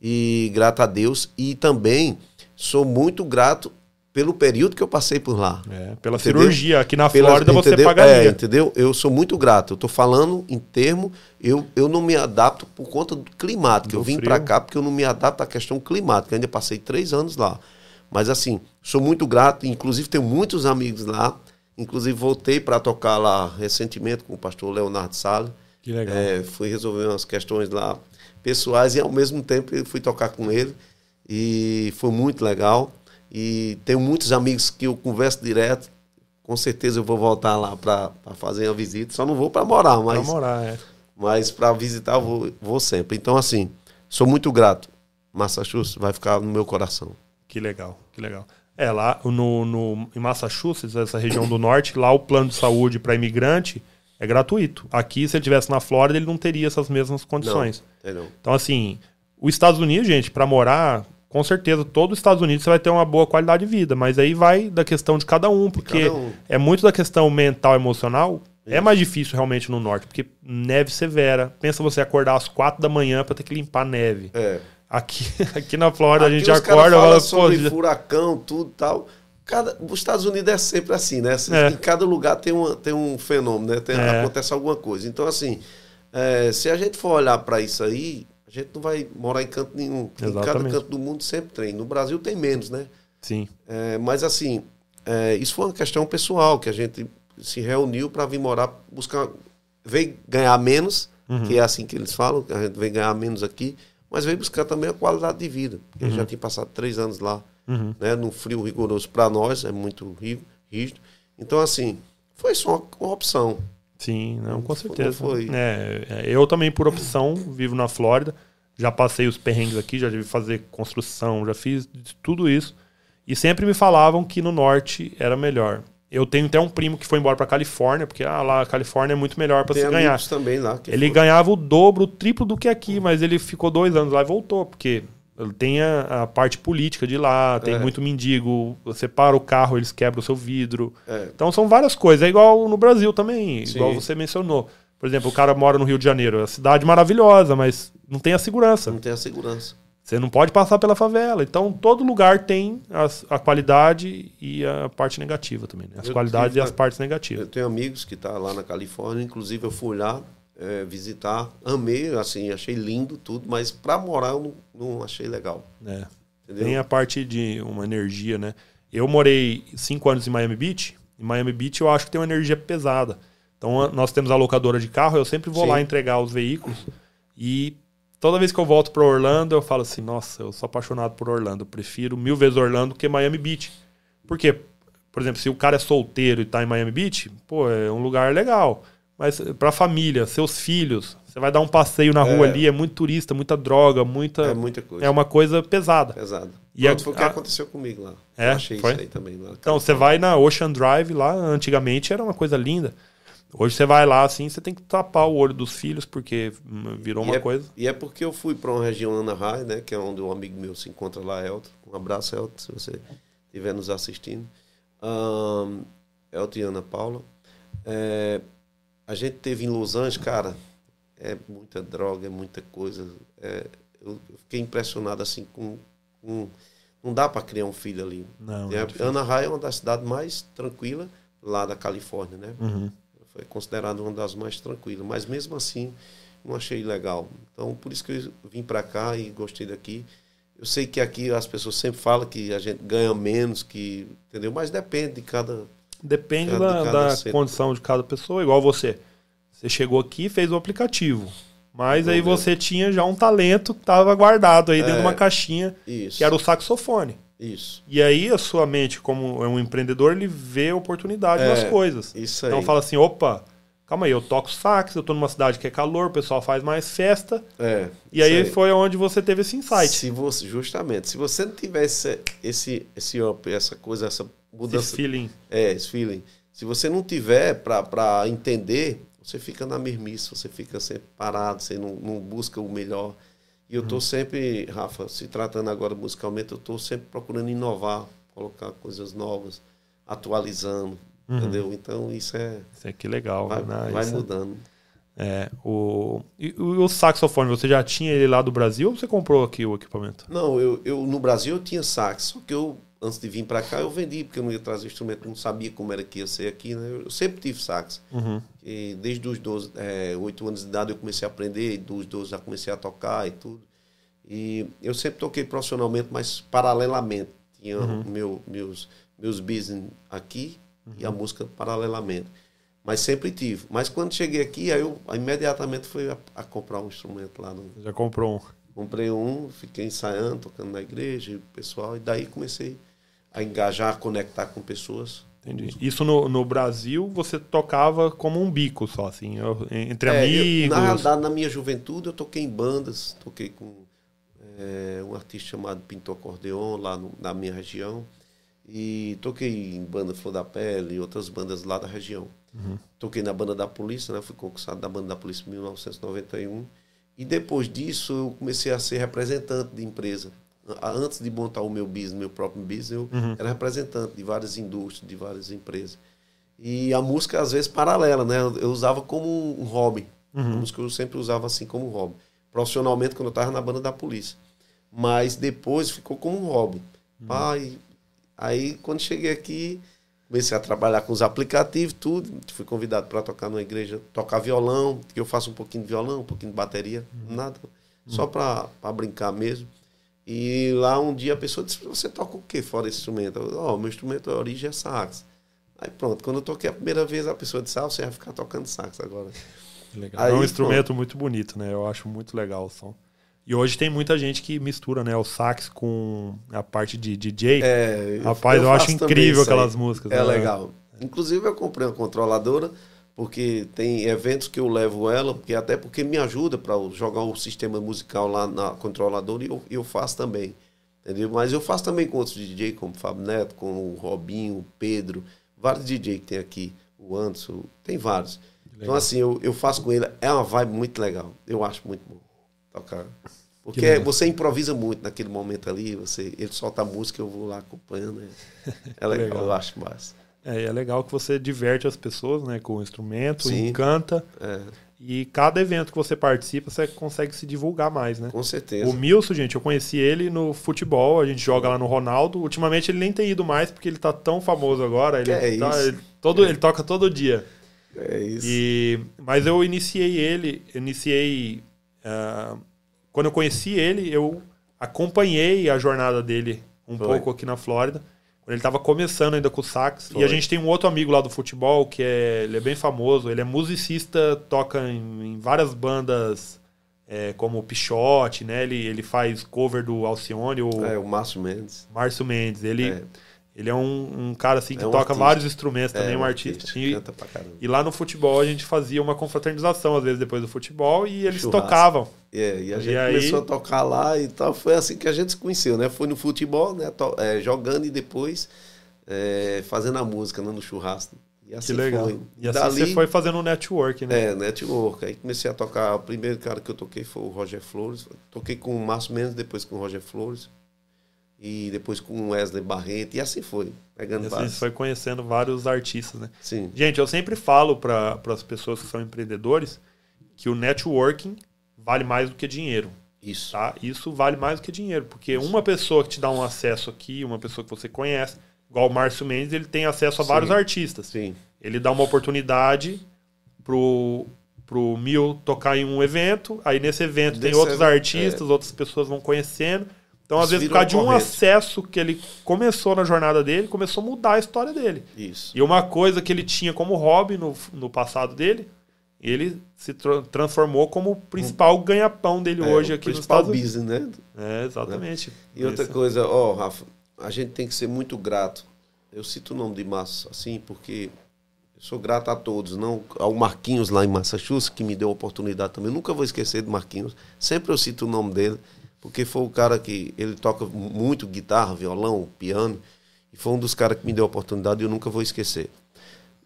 e grato a Deus. E também sou muito grato pelo período que eu passei por lá. Pela entendeu? Cirurgia. Aqui na Flórida você pagaria. Entendeu? Eu sou muito grato. Eu tô falando em termo... Eu não me adapto por conta do climático. Eu vim para cá porque eu não me adapto à questão climática. Eu ainda passei 3 anos lá. Mas assim, sou muito grato. Inclusive tenho muitos amigos lá. Inclusive voltei para tocar lá recentemente com o pastor Leonardo Salles. Que legal. Fui resolver umas questões lá pessoais e ao mesmo tempo eu fui tocar com ele e foi muito legal e tenho muitos amigos que eu converso direto. Com certeza eu vou voltar lá para fazer uma visita, só não vou para morar, mas para morar, mas para visitar eu vou sempre. Então assim, sou muito grato. Massachusetts vai ficar no meu coração. Que legal, que legal. Lá em Massachusetts, essa região do norte, lá o plano de saúde para imigrante é gratuito. Aqui, se ele estivesse na Flórida, ele não teria essas mesmas condições. Não. Então, assim, os Estados Unidos, gente, para morar, com certeza, todo os Estados Unidos você vai ter uma boa qualidade de vida. Mas aí vai da questão de cada um, porque é muito da questão mental, emocional. Isso. É mais difícil realmente no norte, porque neve severa. Pensa você acordar às 4 da manhã para ter que limpar neve. Aqui na Flórida aqui a gente acorda e fala sobre furacão, tudo e tal. Os Estados Unidos é sempre assim, né? Em cada lugar tem um fenômeno, né? Acontece alguma coisa. Então, assim, se a gente for olhar para isso aí, a gente não vai morar em canto nenhum. Exatamente. Em cada canto do mundo sempre tem. No Brasil tem menos, né? Sim. Mas, assim, isso foi uma questão pessoal, que a gente se reuniu para vir morar, veio ganhar menos, que é assim que eles falam, que a gente veio ganhar menos aqui, mas veio buscar também a qualidade de vida. Porque eu já tinha passado 3 anos lá. Né, no frio rigoroso para nós, é muito rígido. Então, assim, foi só uma opção. Sim, não, com certeza. Foi. Eu também, por opção, vivo na Flórida. Já passei os perrengues aqui, já tive que fazer construção, já fiz tudo isso. E sempre me falavam que no norte era melhor. Eu tenho até um primo que foi embora para Califórnia, porque lá a Califórnia é muito melhor para se ganhar. Também lá, ele ganhava o dobro, o triplo do que aqui, mas ele ficou 2 anos lá e voltou, porque... Tem a parte política de lá, tem muito mendigo, você para o carro, eles quebram o seu vidro. Então são várias coisas. É igual no Brasil também, igual você mencionou. Por exemplo, o cara mora no Rio de Janeiro, é uma cidade maravilhosa, mas não tem a segurança. Não tem a segurança. Você não pode passar pela favela. Então todo lugar tem a qualidade e a parte negativa também, né? As qualidades e as partes negativas. Eu tenho amigos que estão lá na Califórnia, inclusive eu fui lá, visitar. Amei, assim, achei lindo tudo, mas para morar eu não achei legal. É. Entendeu? Tem a parte de uma energia, né? Eu morei 5 anos em Miami Beach. Em Miami Beach eu acho que tem uma energia pesada. Então nós temos a locadora de carro, eu sempre vou lá entregar os veículos. E toda vez que eu volto para Orlando, eu falo assim, nossa, eu sou apaixonado por Orlando. Eu prefiro 1000 vezes Orlando que Miami Beach. Por quê? Por exemplo, se o cara é solteiro e tá em Miami Beach, pô, é um lugar legal. Mas pra família, seus filhos, você vai dar um passeio na rua ali, é muito turista, muita droga, muita... É muita coisa. É uma coisa pesada. Pesada. E foi o que aconteceu comigo lá. É? Eu achei isso aí também. Lá, então, você vai na Ocean Drive lá, antigamente era uma coisa linda. Hoje você vai lá assim, você tem que tapar o olho dos filhos, porque virou uma coisa. E é porque eu fui pra uma região Anaheim, né, que é onde um amigo meu se encontra lá, Elton. Um abraço, Elton, se você estiver nos assistindo. Elton e Ana Paula. A gente teve em Los Angeles, cara, é muita droga, é muita coisa. Eu fiquei impressionado assim com não dá para criar um filho ali. Não, Anaheim é uma das cidades mais tranquilas lá da Califórnia, né? Uhum. Foi considerada uma das mais tranquilas, mas mesmo assim não achei legal. Então por isso que eu vim para cá e gostei daqui. Eu sei que aqui as pessoas sempre falam que a gente ganha menos, que, entendeu? Mas depende de cada... Depende da condição de cada pessoa. Igual você. Você chegou aqui, fez o aplicativo. Mas aí você tinha já um talento que estava guardado aí dentro de uma caixinha, que era o saxofone. Isso. E aí a sua mente, como é um empreendedor, ele vê a oportunidade nas coisas. Isso aí. Então fala assim, opa, calma aí, eu toco sax, eu tô numa cidade que é calor, o pessoal faz mais festa. E aí foi onde você teve esse insight. Justamente. Se você não tivesse essa coisa, essa mudança, esse feeling. Se você não tiver para entender, você fica na mermice, você fica sempre parado, você não busca o melhor. E eu tô sempre, Rafa, se tratando agora musicalmente, eu tô sempre procurando inovar, colocar coisas novas, atualizando, entendeu? Então isso é que legal, vai mudando. E o saxofone, você já tinha ele lá do Brasil ou você comprou aqui o equipamento? Não, eu no Brasil eu tinha sax, só que eu, antes de vir para cá, eu vendi, porque eu não ia trazer instrumento, não sabia como era que ia ser aqui, né? Eu sempre tive sax. E desde os 8 anos de idade eu comecei a aprender, e dos 12 já comecei a tocar e tudo. E eu sempre toquei profissionalmente, mas paralelamente. Tinha meus business aqui e a música paralelamente. Mas sempre tive. Mas quando cheguei aqui, aí eu imediatamente fui a comprar um instrumento lá. Já comprou um? Comprei um, fiquei ensaiando, tocando na igreja, o pessoal, e daí comecei a engajar, a conectar com pessoas. Entendi. Isso no Brasil você tocava como um bico só, assim, entre amigos? Na minha juventude eu toquei em bandas, toquei com um artista chamado Pintor Acordeon, lá na minha região, e toquei em banda Flor da Pele e outras bandas lá da região. Toquei na banda da Polícia, né? Fui concursado da banda da Polícia em 1991, e depois disso eu comecei a ser representante de empresa. Antes de montar o meu business, meu próprio business, eu era representante de várias indústrias, de várias empresas. E a música, às vezes, paralela, né? Eu usava como um hobby. A música eu sempre usava assim como um hobby. Profissionalmente, quando eu estava na banda da Polícia. Mas depois ficou como um hobby. Aí, quando cheguei aqui, comecei a trabalhar com os aplicativos, tudo. Fui convidado para tocar numa igreja, tocar violão, que eu faço um pouquinho de violão, um pouquinho de bateria, nada. Só para brincar mesmo. E lá um dia a pessoa disse, você toca o quê fora esse instrumento? Ó, meu instrumento de origem é sax. Aí pronto, quando eu toquei a primeira vez, a pessoa disse, você vai ficar tocando sax agora. Legal. Aí, é um instrumento muito bonito, né? Eu acho muito legal o som. E hoje tem muita gente que mistura, né, o sax com a parte de DJ. Rapaz, eu acho incrível aquelas músicas. É legal. Inclusive eu comprei uma controladora, porque tem eventos que eu levo ela, até porque me ajuda para jogar o sistema musical lá na controladora, e eu faço também, entendeu? Mas eu faço também com outros DJ, como o Fábio Neto, com o Robinho, o Pedro, vários DJ que tem aqui, o Anderson, tem vários. Legal. Então assim, eu faço com ele, é uma vibe muito legal, eu acho muito bom tocar. Porque você improvisa muito naquele momento ali, ele solta a música, eu vou lá acompanhando, é legal, eu acho massa. É legal que você diverte as pessoas, né, com o instrumento, encanta. E cada evento que você participa, você consegue se divulgar mais, né? Com certeza. O Milson, gente, eu conheci ele no futebol, a gente joga lá no Ronaldo. Ultimamente ele nem tem ido mais, porque ele tá tão famoso agora. Ele toca todo dia. É isso. E, mas eu iniciei ele, quando eu conheci ele, eu acompanhei a jornada dele um pouco aqui na Flórida. Quando ele estava começando ainda com o sax. E a gente tem um outro amigo lá do futebol, que é, ele é bem famoso, ele é musicista, toca em várias bandas... É, como o Pichote, né? Ele faz cover do Alcione. O Márcio Mendes. Márcio Mendes. Ele é um cara assim que toca artista. Vários instrumentos, também um artista. Canta pra caramba. E lá no futebol a gente fazia uma confraternização, às vezes, depois do futebol, e eles tocavam. E a gente começou a tocar lá e tal. Foi assim que a gente se conheceu, né? Foi no futebol, né? Jogando e depois fazendo a música, né? No churrasco. E assim que legal. Foi. E assim dali, você foi fazendo um network, né? Network. Aí comecei a tocar. O primeiro cara que eu toquei foi o Roger Flores. Toquei com o Márcio Mendes, depois com o Roger Flores. E depois com o Wesley Barreto. E assim foi. Pegando assim base. Foi conhecendo vários artistas, né? Sim. Gente, eu sempre falo para as pessoas que são empreendedores que o networking vale mais do que dinheiro. Isso. Tá? Isso vale mais do que dinheiro. Porque uma pessoa que te dá um acesso aqui, uma pessoa que você conhece... Igual o Márcio Mendes, ele tem acesso a vários artistas. Sim. Ele dá uma oportunidade pro Mil tocar em um evento, aí nesse evento tem outros artistas, outras pessoas vão conhecendo. Então, às vezes, por causa de um acesso que ele começou na jornada dele, começou a mudar a história dele. Isso. E uma coisa que ele tinha como hobby no passado dele, ele se transformou como o principal ganha-pão dele hoje aqui nos Estados Unidos. O principal business, né? Exatamente. E outra coisa, Rafa, a gente tem que ser muito grato. Eu cito o nome de Márcio, assim, porque eu sou grato a todos, não ao Marquinhos lá em Massachusetts, que me deu a oportunidade também. Eu nunca vou esquecer do Marquinhos. Sempre eu cito o nome dele, porque foi o cara que... Ele toca muito guitarra, violão, piano, e foi um dos caras que me deu a oportunidade e eu nunca vou esquecer.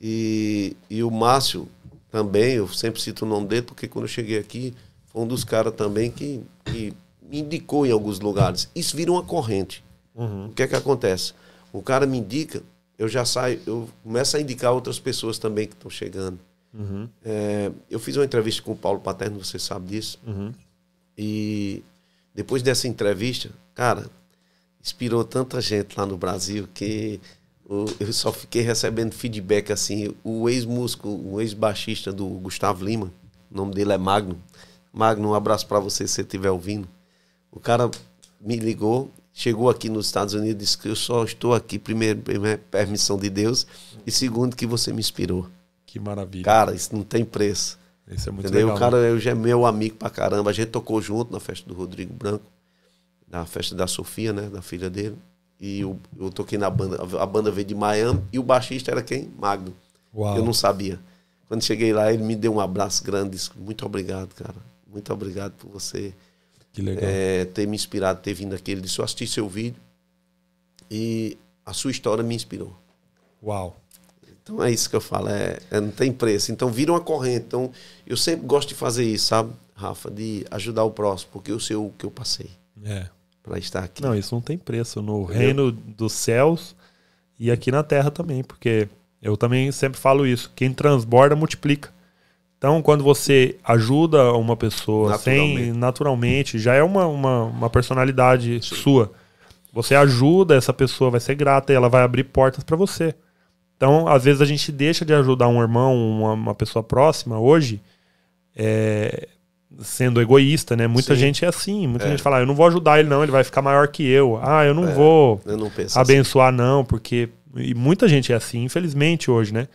E o Márcio também, eu sempre cito o nome dele, porque quando eu cheguei aqui, foi um dos caras também que me indicou em alguns lugares. Isso vira uma corrente. Uhum. O que é que acontece? O cara me indica, eu já saio, eu começo a indicar outras pessoas também que estão chegando. Uhum. Eu fiz uma entrevista com o Paulo Paterno, você sabe disso. Uhum. E depois dessa entrevista, cara, inspirou tanta gente lá no Brasil que eu só fiquei recebendo feedback assim. O ex-músico, o ex-baixista do Gustavo Lima, o nome dele é Magno. Magno, um abraço pra você se você estiver ouvindo. O cara me ligou. Chegou aqui nos Estados Unidos e disse que eu só estou aqui, primeiro, permissão de Deus, e segundo, que você me inspirou. Que maravilha. Cara, isso não tem preço. Isso é muito legal. O cara já é meu amigo pra caramba. A gente tocou junto na festa do Rodrigo Branco, na festa da Sofia, né, da filha dele. E eu toquei na banda, a banda veio de Miami, e o baixista era quem? Magno. Uau. Eu não sabia. Quando cheguei lá, ele me deu um abraço grande, disse, muito obrigado, cara. Muito obrigado por você... Que legal. Ter me inspirado, ter vindo aqui. Ele disse, eu assisti seu vídeo e a sua história me inspirou. Uau. Então é isso que eu falo, não tem preço. Então vira uma corrente. Então eu sempre gosto de fazer isso, sabe, Rafa? De ajudar o próximo, porque eu sei o que eu passei para estar aqui. Não, isso não tem preço. No reino dos céus e aqui na terra também, porque eu também sempre falo isso. Quem transborda, multiplica. Então, quando você ajuda uma pessoa naturalmente já é uma personalidade sua. Você ajuda essa pessoa, vai ser grata e ela vai abrir portas para você. Então, às vezes a gente deixa de ajudar um irmão, uma pessoa próxima hoje, sendo egoísta, né? Muita gente é assim. Muita gente fala, eu não vou ajudar ele não, ele vai ficar maior que eu. Ah, eu não vou abençoar assim. Não, porque... E muita gente é assim, infelizmente, hoje, né?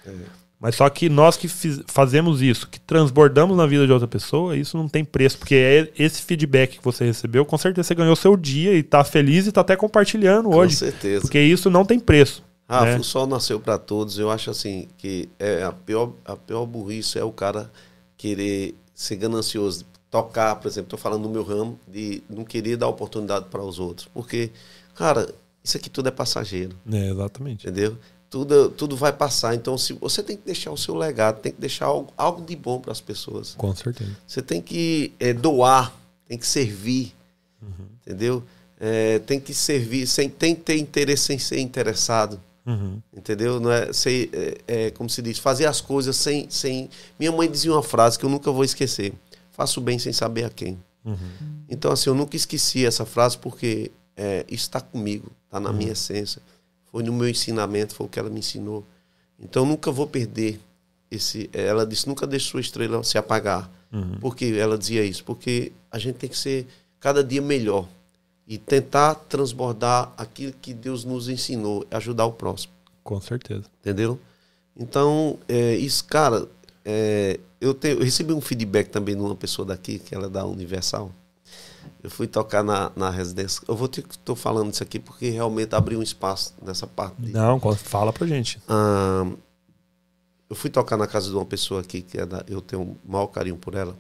Mas só que nós que fazemos isso, que transbordamos na vida de outra pessoa, isso não tem preço, porque esse feedback que você recebeu, com certeza você ganhou seu dia e tá feliz e tá até compartilhando hoje. Com certeza. Porque isso não tem preço. Rafa, o sol nasceu para todos. Eu acho assim, que a pior burrice é o cara querer ser ganancioso, tocar, por exemplo, tô falando no meu ramo, de não querer dar oportunidade para os outros. Porque, cara, isso aqui tudo é passageiro. Exatamente. Entendeu? Tudo vai passar. Então, se você tem que deixar o seu legado, tem que deixar algo de bom para as pessoas. Com certeza. Você tem que doar, tem que servir, entendeu? Tem que servir, tem que ter interesse sem ser interessado, entendeu? Não é, como se diz, fazer as coisas sem... Minha mãe dizia uma frase que eu nunca vou esquecer. Faço bem sem saber a quem. Então, assim, eu nunca esqueci essa frase porque isso está comigo, está na minha essência. Foi no meu ensinamento, foi o que ela me ensinou. Então, nunca vou perder ela disse, nunca deixe sua estrela se apagar. Uhum. Por que ela dizia isso? Porque a gente tem que ser cada dia melhor e tentar transbordar aquilo que Deus nos ensinou, ajudar o próximo. Com certeza. Entendeu? Então, isso, cara, eu recebi um feedback também de uma pessoa daqui, que ela é da Universal. Eu fui tocar na residência. Eu vou tô falando isso aqui porque realmente abriu um espaço nessa parte. Não, fala pra gente. Eu fui tocar na casa de uma pessoa aqui, que eu tenho o maior carinho por ela.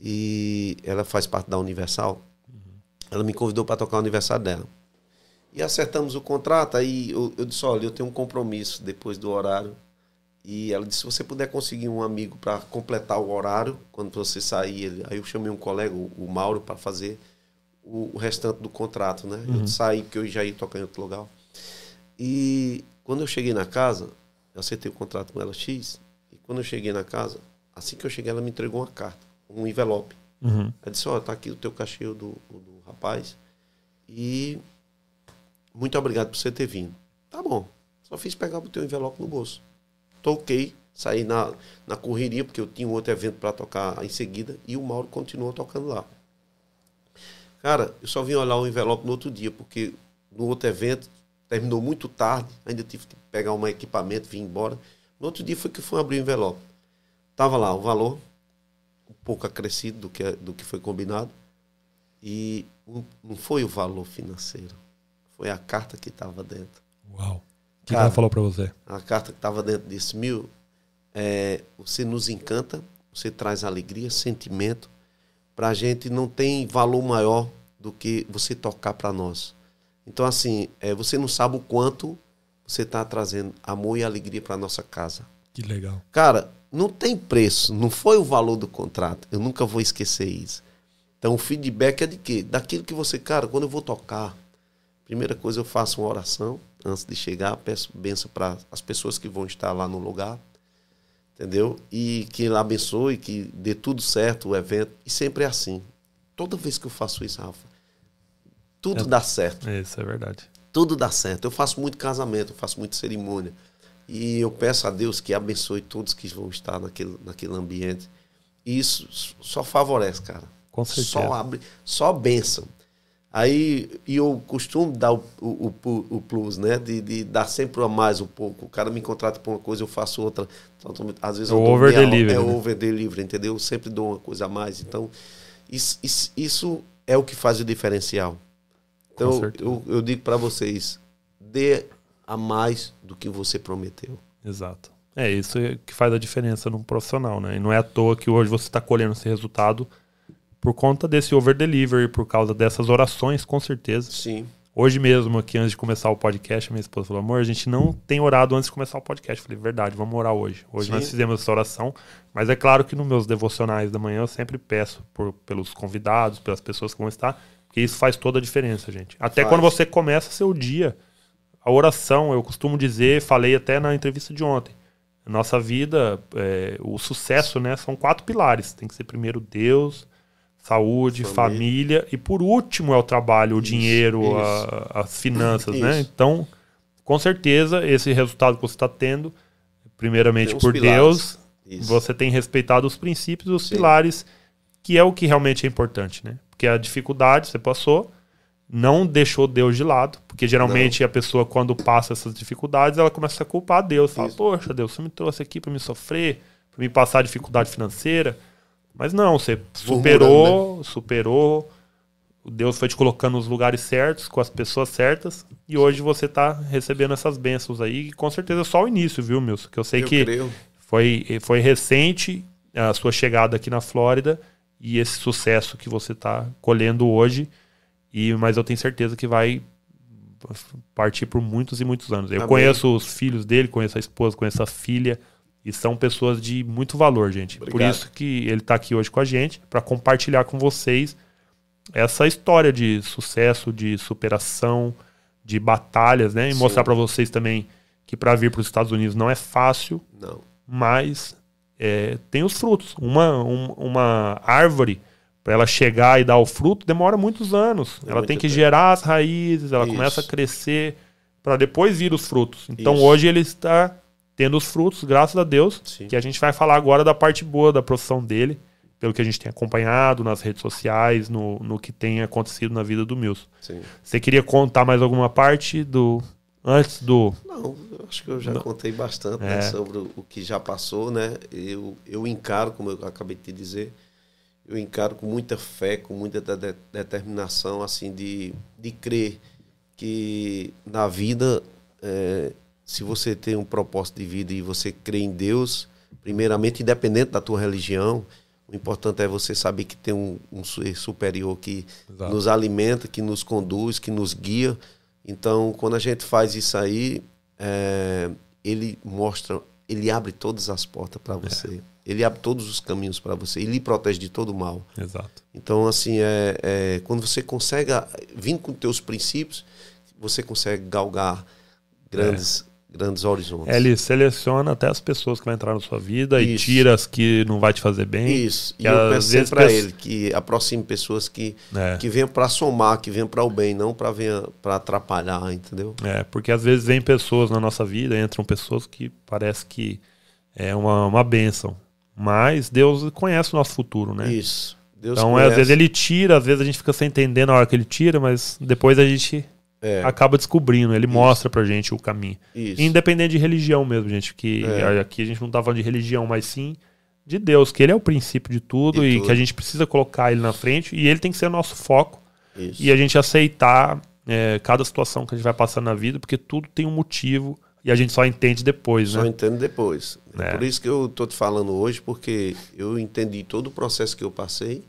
E ela faz parte da Universal. Uhum. Ela me convidou para tocar o aniversário dela. E acertamos o contrato. Aí eu disse, olha, eu tenho um compromisso depois do horário. E ela disse, se você puder conseguir um amigo para completar o horário, quando você sair... Aí eu chamei um colega, o Mauro, para fazer o restante do contrato, né? Uhum. Eu saí, porque eu já ia tocar em outro lugar. E quando eu cheguei na casa... Eu acertei o contrato com ela X, e quando eu cheguei na casa, assim que eu cheguei, ela me entregou uma carta, um envelope. Uhum. Ela disse, ó, tá aqui o teu cachê do rapaz, e muito obrigado por você ter vindo. Tá bom, só fiz pegar o teu envelope no bolso. Toquei, saí na correria, porque eu tinha um outro evento para tocar em seguida, e o Mauro continuou tocando lá. Cara, eu só vim olhar o envelope no outro dia, porque no outro evento, terminou muito tarde, ainda tive que pegar um equipamento, vim embora. No outro dia foi que fui abrir o envelope. Estava lá o valor, um pouco acrescido do que foi combinado. E não foi o valor financeiro, foi a carta que estava dentro. Uau! O que ela falou para você? A carta que estava dentro disse, Mil, você nos encanta, você traz alegria, sentimento. Para a gente não tem valor maior do que você tocar para nós. Então, assim, você não sabe o quanto você está trazendo amor e alegria para nossa casa. Que legal. Cara, não tem preço, não foi o valor do contrato. Eu nunca vou esquecer isso. Então, o feedback é de quê? Daquilo que você... Cara, quando eu vou tocar, primeira coisa, eu faço uma oração antes de chegar, peço bênção para as pessoas que vão estar lá no lugar, entendeu? E que ele abençoe, que dê tudo certo o evento. E sempre é assim. Toda vez que eu faço isso, Rafa, tudo dá certo. Isso é verdade. Tudo dá certo. Eu faço muito casamento, eu faço muita cerimônia. E eu peço a Deus que abençoe todos que vão estar naquele ambiente. E isso só favorece, cara. Com certeza. Só bênção. Aí eu costumo dar o plus, né? De dar sempre a mais um pouco. O cara me contrata para uma coisa, eu faço outra. Então, às vezes eu dou over delivery. É over delivery, entendeu? Eu sempre dou uma coisa a mais. Então, isso é o que faz o diferencial. Então, eu digo para vocês, dê a mais do que você prometeu. Exato. É isso que faz a diferença num profissional, né? E não é à toa que hoje você está colhendo esse resultado por conta desse over-delivery, por causa dessas orações, com certeza. Sim. Hoje mesmo, aqui, antes de começar o podcast, minha esposa falou, amor, a gente não tem orado antes de começar o podcast. Eu falei, verdade, vamos orar hoje. Hoje nós fizemos essa oração, mas é claro que nos meus devocionais da manhã eu sempre peço pelos convidados, pelas pessoas que vão estar... Porque isso faz toda a diferença, gente. Até quando você começa seu dia. A oração, eu costumo dizer, falei até na entrevista de ontem. Nossa vida, o sucesso, né? São 4 pilares. Tem que ser primeiro Deus, saúde, família. E por último é o trabalho, o dinheiro, isso. As finanças, né? Então, com certeza, esse resultado que você está tendo, primeiramente por Deus, você tem respeitado os princípios e os pilares, que é o que realmente é importante, né? Porque a dificuldade você passou, não deixou Deus de lado. Porque geralmente a pessoa, quando passa essas dificuldades, ela começa a culpar Deus. Fala, poxa, Deus, você me trouxe aqui para me sofrer, para me passar dificuldade financeira. Mas não, você superou. Deus foi te colocando nos lugares certos, com as pessoas certas. E hoje você está recebendo essas bênçãos aí. E com certeza é só o início, viu, Milson? Que eu sei que foi recente a sua chegada aqui na Flórida. E esse sucesso que você está colhendo hoje, mas eu tenho certeza que vai partir por muitos e muitos anos. Eu conheço os filhos dele, conheço a esposa, conheço a filha, e são pessoas de muito valor, gente. Obrigado. Por isso que ele está aqui hoje com a gente, para compartilhar com vocês essa história de sucesso, de superação, de batalhas, né? E mostrar para vocês também que para vir para os Estados Unidos não é fácil, mas... tem os frutos. Uma árvore, para ela chegar e dar o fruto, demora muitos anos. Ela tem que gerar as raízes, ela começa a crescer, para depois vir os frutos. Então hoje ele está tendo os frutos, graças a Deus. Sim. Que a gente vai falar agora da parte boa da profissão dele, pelo que a gente tem acompanhado nas redes sociais, no que tem acontecido na vida do Milson. Sim. Você queria contar mais alguma parte do... antes do... Não, eu acho que eu já contei bastante, né, sobre o que já passou, né? Eu encaro, como eu acabei de te dizer, eu encaro com muita fé, com muita determinação, assim, de crer que na vida, se você tem um propósito de vida e você crê em Deus, primeiramente, independente da tua religião, o importante é você saber que tem um ser superior que Exato. Nos alimenta, que nos conduz, que nos guia. Então, quando a gente faz isso aí, ele mostra, ele abre todas as portas para você. Ele abre todos os caminhos para você. Ele lhe protege de todo o mal. Exato. Então, assim, quando você consegue, vindo com teus princípios, você consegue galgar grandes horizontes. Ele seleciona até as pessoas que vão entrar na sua vida e tira as que não vai te fazer bem. Isso. E eu peço sempre para ele que aproxime pessoas que venham para somar, que venham para o bem, não para atrapalhar, entendeu? Porque às vezes vem pessoas na nossa vida, entram pessoas que parece que é uma bênção. Mas Deus conhece o nosso futuro, né? Isso. Deus então, às vezes ele tira, às vezes a gente fica sem entender na hora que ele tira, mas depois a gente... acaba descobrindo, ele mostra pra gente o caminho. Isso. Independente de religião mesmo, gente, que aqui a gente não tá falando de religião, mas sim de Deus, que ele é o princípio de tudo e que a gente precisa colocar ele na frente e ele tem que ser o nosso foco. Isso. E a gente aceitar cada situação que a gente vai passar na vida, porque tudo tem um motivo e a gente só entende depois, né? Só entende depois. É por isso que eu tô te falando hoje, porque eu entendi todo o processo que eu passei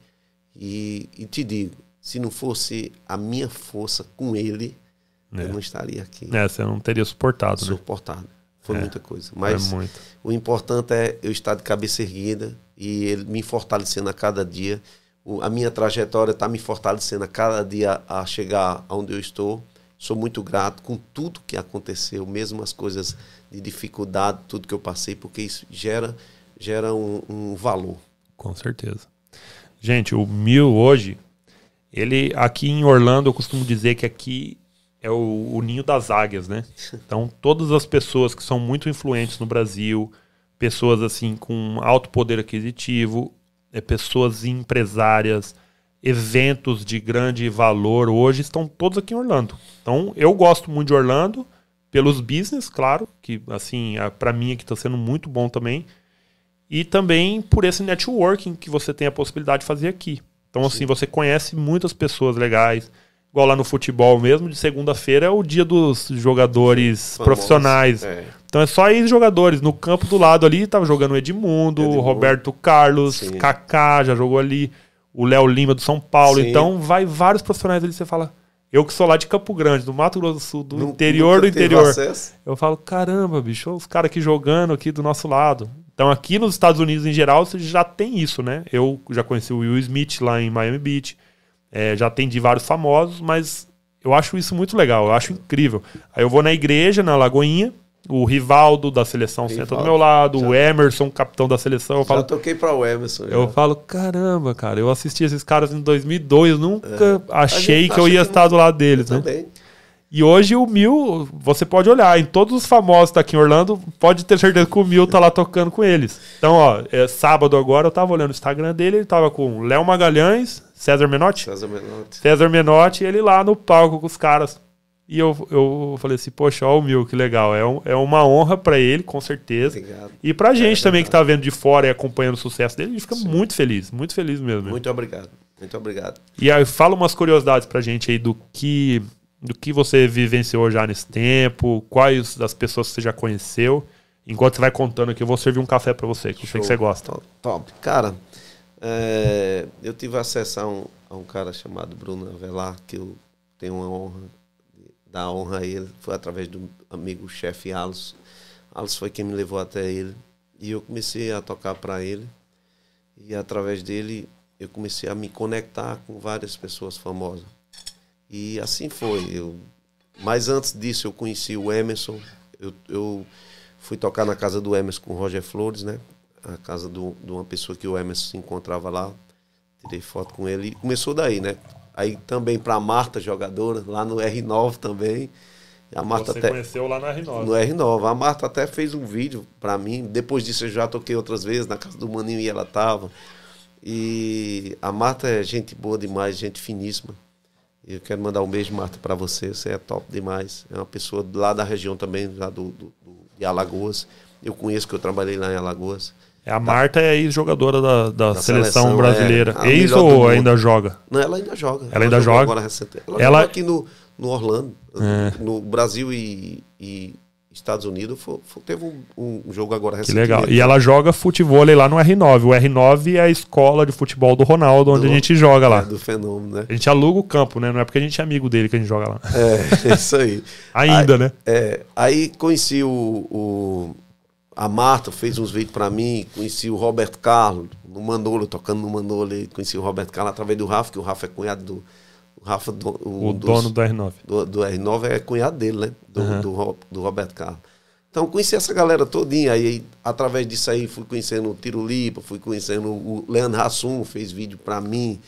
e te digo, se não fosse a minha força com ele, eu não estaria aqui. Você não teria suportado, né? Suportado. Foi muita coisa. Mas o importante é eu estar de cabeça erguida e ele me fortalecendo a cada dia. A minha trajetória está me fortalecendo a cada dia a chegar onde eu estou. Sou muito grato com tudo que aconteceu, mesmo as coisas de dificuldade, tudo que eu passei, porque isso gera um valor. Com certeza. Gente, o Mil hoje... Ele, aqui em Orlando, eu costumo dizer que aqui é o ninho das águias, né? Então, todas as pessoas que são muito influentes no Brasil, pessoas assim com alto poder aquisitivo, pessoas empresárias, eventos de grande valor, hoje estão todos aqui em Orlando. Então, eu gosto muito de Orlando, pelos business, claro, que assim, para mim aqui está sendo muito bom também, e também por esse networking que você tem a possibilidade de fazer aqui. Então, assim, você conhece muitas pessoas legais. Igual lá no futebol mesmo, de segunda-feira é o dia dos jogadores profissionais. Então, é só ex-jogadores. No campo do lado ali, tava jogando o Edmundo, Roberto Carlos, Kaká, já jogou ali. O Léo Lima do São Paulo. Sim. Então, vai vários profissionais ali. Você fala, eu que sou lá de Campo Grande, do Mato Grosso do Sul, do interior do interior. Eu falo, caramba, bicho, olha os caras aqui jogando aqui do nosso lado. Então, aqui nos Estados Unidos, em geral, você já tem isso, né? Eu já conheci o Will Smith lá em Miami Beach, já atendi vários famosos, mas eu acho isso muito legal, eu acho incrível. Aí eu vou na igreja, na Lagoinha, o Rivaldo da Seleção senta do meu lado, o Emerson, capitão da Seleção. Eu falo, já toquei pra o Emerson. Já. Eu falo, caramba, cara, eu assisti esses caras em 2002, nunca achei que eu ia estar do lado deles, né? Também. E hoje o Mil, você pode olhar, em todos os famosos que tá aqui em Orlando, pode ter certeza que o Mil tá lá tocando com eles. Então, ó, sábado agora eu tava olhando o Instagram dele, ele tava com Léo Magalhães, César Menotti, ele lá no palco com os caras. E eu falei assim, poxa, ó o Mil, que legal. É uma honra pra ele, com certeza. Obrigado. E pra gente também que tá vendo de fora e acompanhando o sucesso dele, a gente fica muito feliz mesmo. Muito obrigado, muito obrigado. E aí, fala umas curiosidades pra gente aí do que você vivenciou já nesse tempo, quais das pessoas que você já conheceu. Enquanto você vai contando aqui, eu vou servir um café para você, que eu sei que você gosta. Top. Cara, eu tive acesso a um cara chamado Bruno Avelar, que eu tenho uma honra, dar honra a ele. Foi através do amigo chefe Alos. Alos foi quem me levou até ele. E eu comecei a tocar para ele. E através dele, eu comecei a me conectar com várias pessoas famosas. E assim foi. Mas antes disso eu conheci o Emerson. Eu fui tocar na casa do Emerson com o Roger Flores, né? A casa de uma pessoa que o Emerson se encontrava lá. Tirei foto com ele. E começou daí, né? Aí também para a Marta, jogadora, lá no R9 também. A Marta até conheceu lá na R9. No R9. A Marta até fez um vídeo para mim. Depois disso eu já toquei outras vezes na casa do Maninho e ela tava. E a Marta é gente boa demais, gente finíssima. Eu quero mandar um beijo, Marta, para você. Você é top demais. É uma pessoa lá da região também, lá de Alagoas. Eu conheço, que eu trabalhei lá em Alagoas. A Marta é ex-jogadora da seleção brasileira. É ex ou ainda joga? Não, ela ainda joga. Ela ainda joga? Agora, recentemente. Ela joga aqui no Orlando. É. No Brasil e Estados Unidos. Teve um jogo agora recentemente. Que legal. E ela joga futevôlei lá no R9. O R9 é a escola de futebol do Ronaldo, onde a gente joga lá. Do fenômeno, né? A gente aluga o campo, né? Não é porque a gente é amigo dele que a gente joga lá. É, isso aí. Ainda, aí, né? É. Aí conheci a Marta, fez uns vídeos para mim, conheci o Roberto Carlos, no Mandolo, tocando no Mandolo, conheci o Roberto Carlos através do Rafa, que o Rafa é cunhado do... O Rafa, dono do R9. Do R9 é cunhado dele, né? Do Roberto Carlos. Então, conheci essa galera todinha, aí através disso aí fui conhecendo o Tirulipa, fui conhecendo o Leandro Hassum, fez vídeo para mim.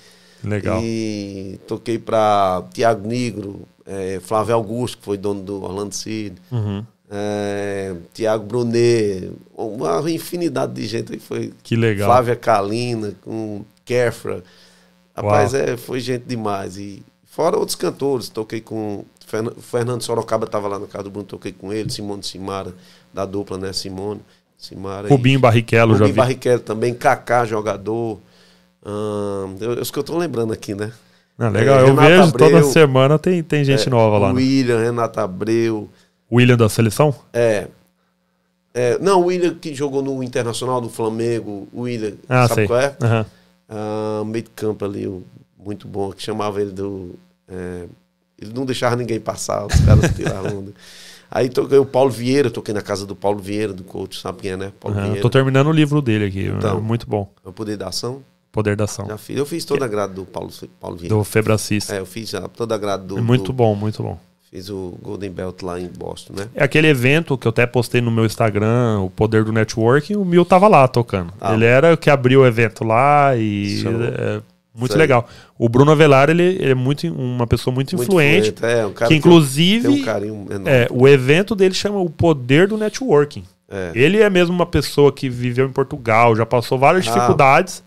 Legal. E toquei para Tiago Nigro, Flávio Augusto, que foi dono do Orlando City. Uhum. Tiago Brunet, uma infinidade de gente aí foi. Que legal. Flávia Kalina, com Kefra. Rapaz, foi gente demais. E fora outros cantores, toquei com Fernando Sorocaba, tava lá na casa do Bruno, toquei com ele, Simone Simara, da dupla, né? Simone Simara. Rubinho Barrichello, Rubinho Barrichello também, Kaká, jogador. Os que eu tô lembrando aqui, né? Ah, legal, eu Renata vejo Abreu, toda semana tem gente nova lá. William, né? Renata Abreu. William da seleção? Não, o William que jogou no Internacional do Flamengo, o William, sabe qual é? Meio de campo ali, muito bom, que chamava ele do... ele não deixava ninguém passar, os caras tiravam onda. Aí toquei o Paulo Vieira, toquei na casa do Paulo Vieira, do coach, sabe quem é, né? Paulo Vieira. Tô terminando o livro dele aqui, então, muito bom. O Poder da Ação? Poder da Ação. Já fiz. Eu fiz toda a grade do Paulo Vieira. Do Febracista. Eu fiz toda a grade do... Muito bom. Fiz o Golden Belt lá em Boston, né? É aquele evento que eu até postei no meu Instagram, o Poder do Networking, o Mil tava lá tocando. Ele era o que abriu o evento lá e... muito legal. O Bruno Avelar, ele é uma pessoa muito influente, um cara que inclusive... Tem um carinho enorme. O evento dele chama o Poder do Networking. Ele é mesmo uma pessoa que viveu em Portugal, já passou várias dificuldades...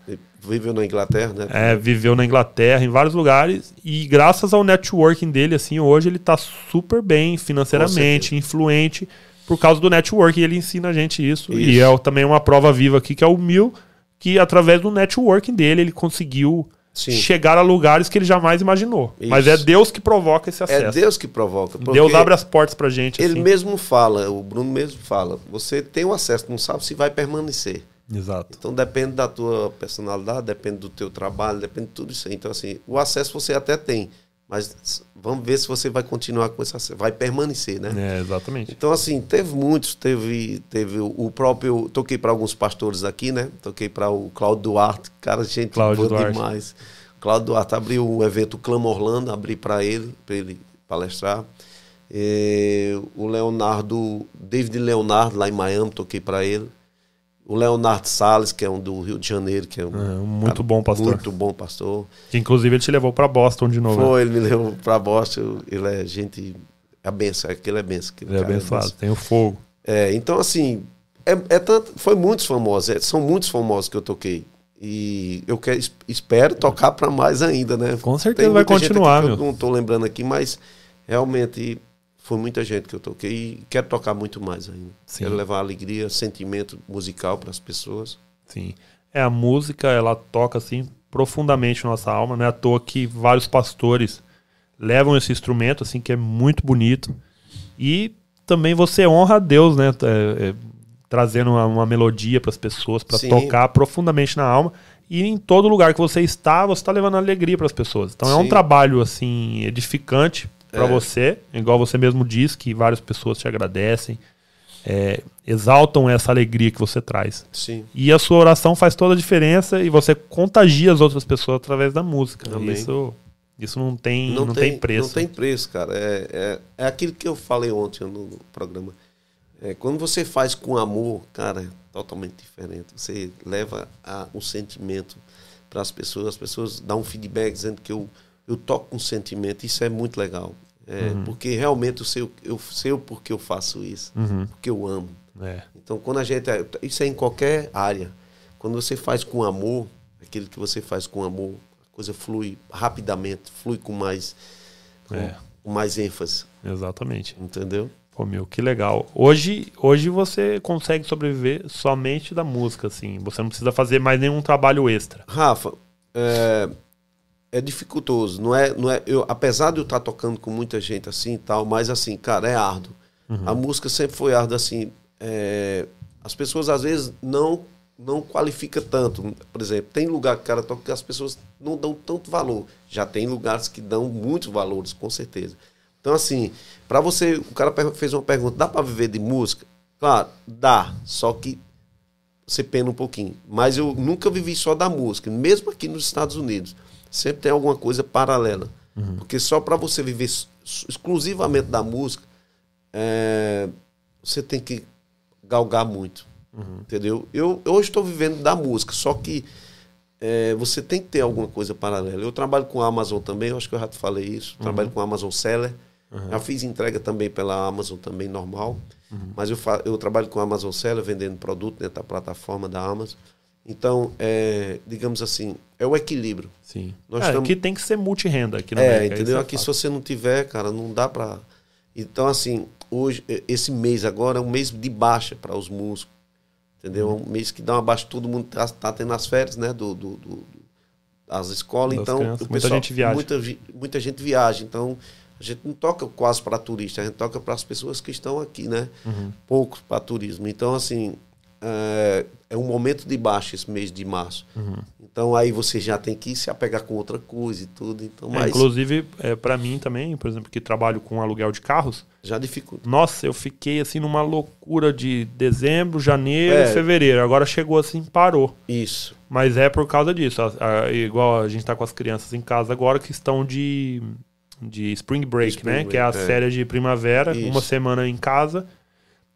Viveu na Inglaterra, né? Viveu na Inglaterra, em vários lugares. E graças ao networking dele, assim, hoje ele tá super bem financeiramente, influente, por causa do networking. Ele ensina a gente isso. E é também uma prova viva aqui, que é o Mil, que através do networking dele, ele conseguiu chegar a lugares que ele jamais imaginou. Isso. Mas é Deus que provoca esse acesso. É Deus que provoca. Deus abre as portas pra gente. Ele mesmo fala, o Bruno mesmo fala, você tem o acesso, não sabe se vai permanecer. Exato. Então depende da tua personalidade, depende do teu trabalho, depende de tudo isso aí. Então assim, o acesso você até tem, mas vamos ver se você vai continuar com esse acesso, vai permanecer, né? Exatamente. Então assim, teve muitos, teve o próprio, toquei para alguns pastores aqui, né? Toquei para o Cláudio Duarte, cara, gente boa demais. Cláudio Duarte abriu um evento Clama Orlando, abri para ele palestrar. O David Leonardo lá em Miami, toquei para ele. O Leonardo Salles, que é um do Rio de Janeiro, que é um muito bom pastor. Muito bom pastor. Que inclusive ele te levou para Boston de novo. Foi, né? Ele me levou para Boston. Ele é gente... A benção, aquele é benção. Ele é abençoado, tem o fogo. Então assim, foi muitos famosos. São muitos famosos que eu toquei. E eu espero tocar para mais ainda, né? Com certeza vai continuar, meu. Eu não tô lembrando aqui, mas realmente... Foi muita gente que eu toquei e quero tocar muito mais ainda. Sim. Quero levar alegria, sentimento musical para as pessoas. Sim. A música, ela toca assim profundamente nossa alma, né? À toa que vários pastores levam esse instrumento, assim, que é muito bonito. E também você honra a Deus, né? Trazendo uma melodia para as pessoas, para tocar profundamente na alma. E em todo lugar que você está levando alegria para as pessoas. Então é um trabalho, assim, edificante. Para você, igual você mesmo diz, que várias pessoas te agradecem, exaltam essa alegria que você traz. Sim. E a sua oração faz toda a diferença e você contagia as outras pessoas através da música. Isso não tem preço. Não tem preço, cara. É aquilo que eu falei ontem no programa. Quando você faz com amor, cara, é totalmente diferente. Você leva o sentimento para as pessoas dão um feedback dizendo que eu toco com sentimento, isso é muito legal. Porque realmente eu sei o porquê eu faço isso, porque eu amo. Então, quando a gente... Isso é em qualquer área. Quando você faz com amor, aquilo que você faz com amor, a coisa flui rapidamente, flui com mais ênfase. Exatamente. Entendeu? Pô, meu, que legal. Hoje você consegue sobreviver somente da música, assim. Você não precisa fazer mais nenhum trabalho extra. Rafa, é dificultoso. Não é, eu, apesar de eu estar tocando com muita gente assim e tal, mas assim, cara, é árduo. A música sempre foi árdua, assim. As pessoas, às vezes, não qualificam tanto. Por exemplo, tem lugar que o cara toca que as pessoas não dão tanto valor. Já tem lugares que dão muitos valores, com certeza. Então, assim, para você, o cara fez uma pergunta, dá para viver de música? Claro, dá, só que você pena um pouquinho. Mas eu nunca vivi só da música, mesmo aqui nos Estados Unidos. Sempre tem alguma coisa paralela. Porque só para você viver exclusivamente da música, você tem que galgar muito, entendeu? Eu hoje estou vivendo da música, só que você tem que ter alguma coisa paralela. Eu trabalho com a Amazon também, eu acho que eu já te falei isso. Trabalho com a Amazon Seller. Já fiz entrega também pela Amazon, também normal. Mas eu trabalho com a Amazon Seller, vendendo produto dentro da plataforma da Amazon. Então, digamos assim, é o equilíbrio. Sim. Aqui tem que ser multi-renda. Aqui na América, entendeu? Aqui se você não tiver, cara, não dá pra... Então, assim, hoje, esse mês agora é um mês de baixa para os músicos. Entendeu? É um mês que dá uma baixa. Todo mundo tá tendo as férias, né? Das escolas. Então, o pessoal, muita gente viaja. Muita gente viaja. Então, a gente não toca quase para turista. A gente toca para as pessoas que estão aqui, né? Poucos para turismo. Então, assim, é um momento de baixa esse mês de março. Então, aí você já tem que se apegar com outra coisa e tudo. Então, mas... inclusive, para mim também, por exemplo, que trabalho com aluguel de carros... já dificulta. Nossa, eu fiquei assim numa loucura de dezembro, janeiro e fevereiro. Agora chegou assim, parou. Isso. Mas é por causa disso. Igual a gente tá com as crianças em casa agora que estão de Spring Break, né? Break, que é a férias de primavera, isso. Uma semana em casa...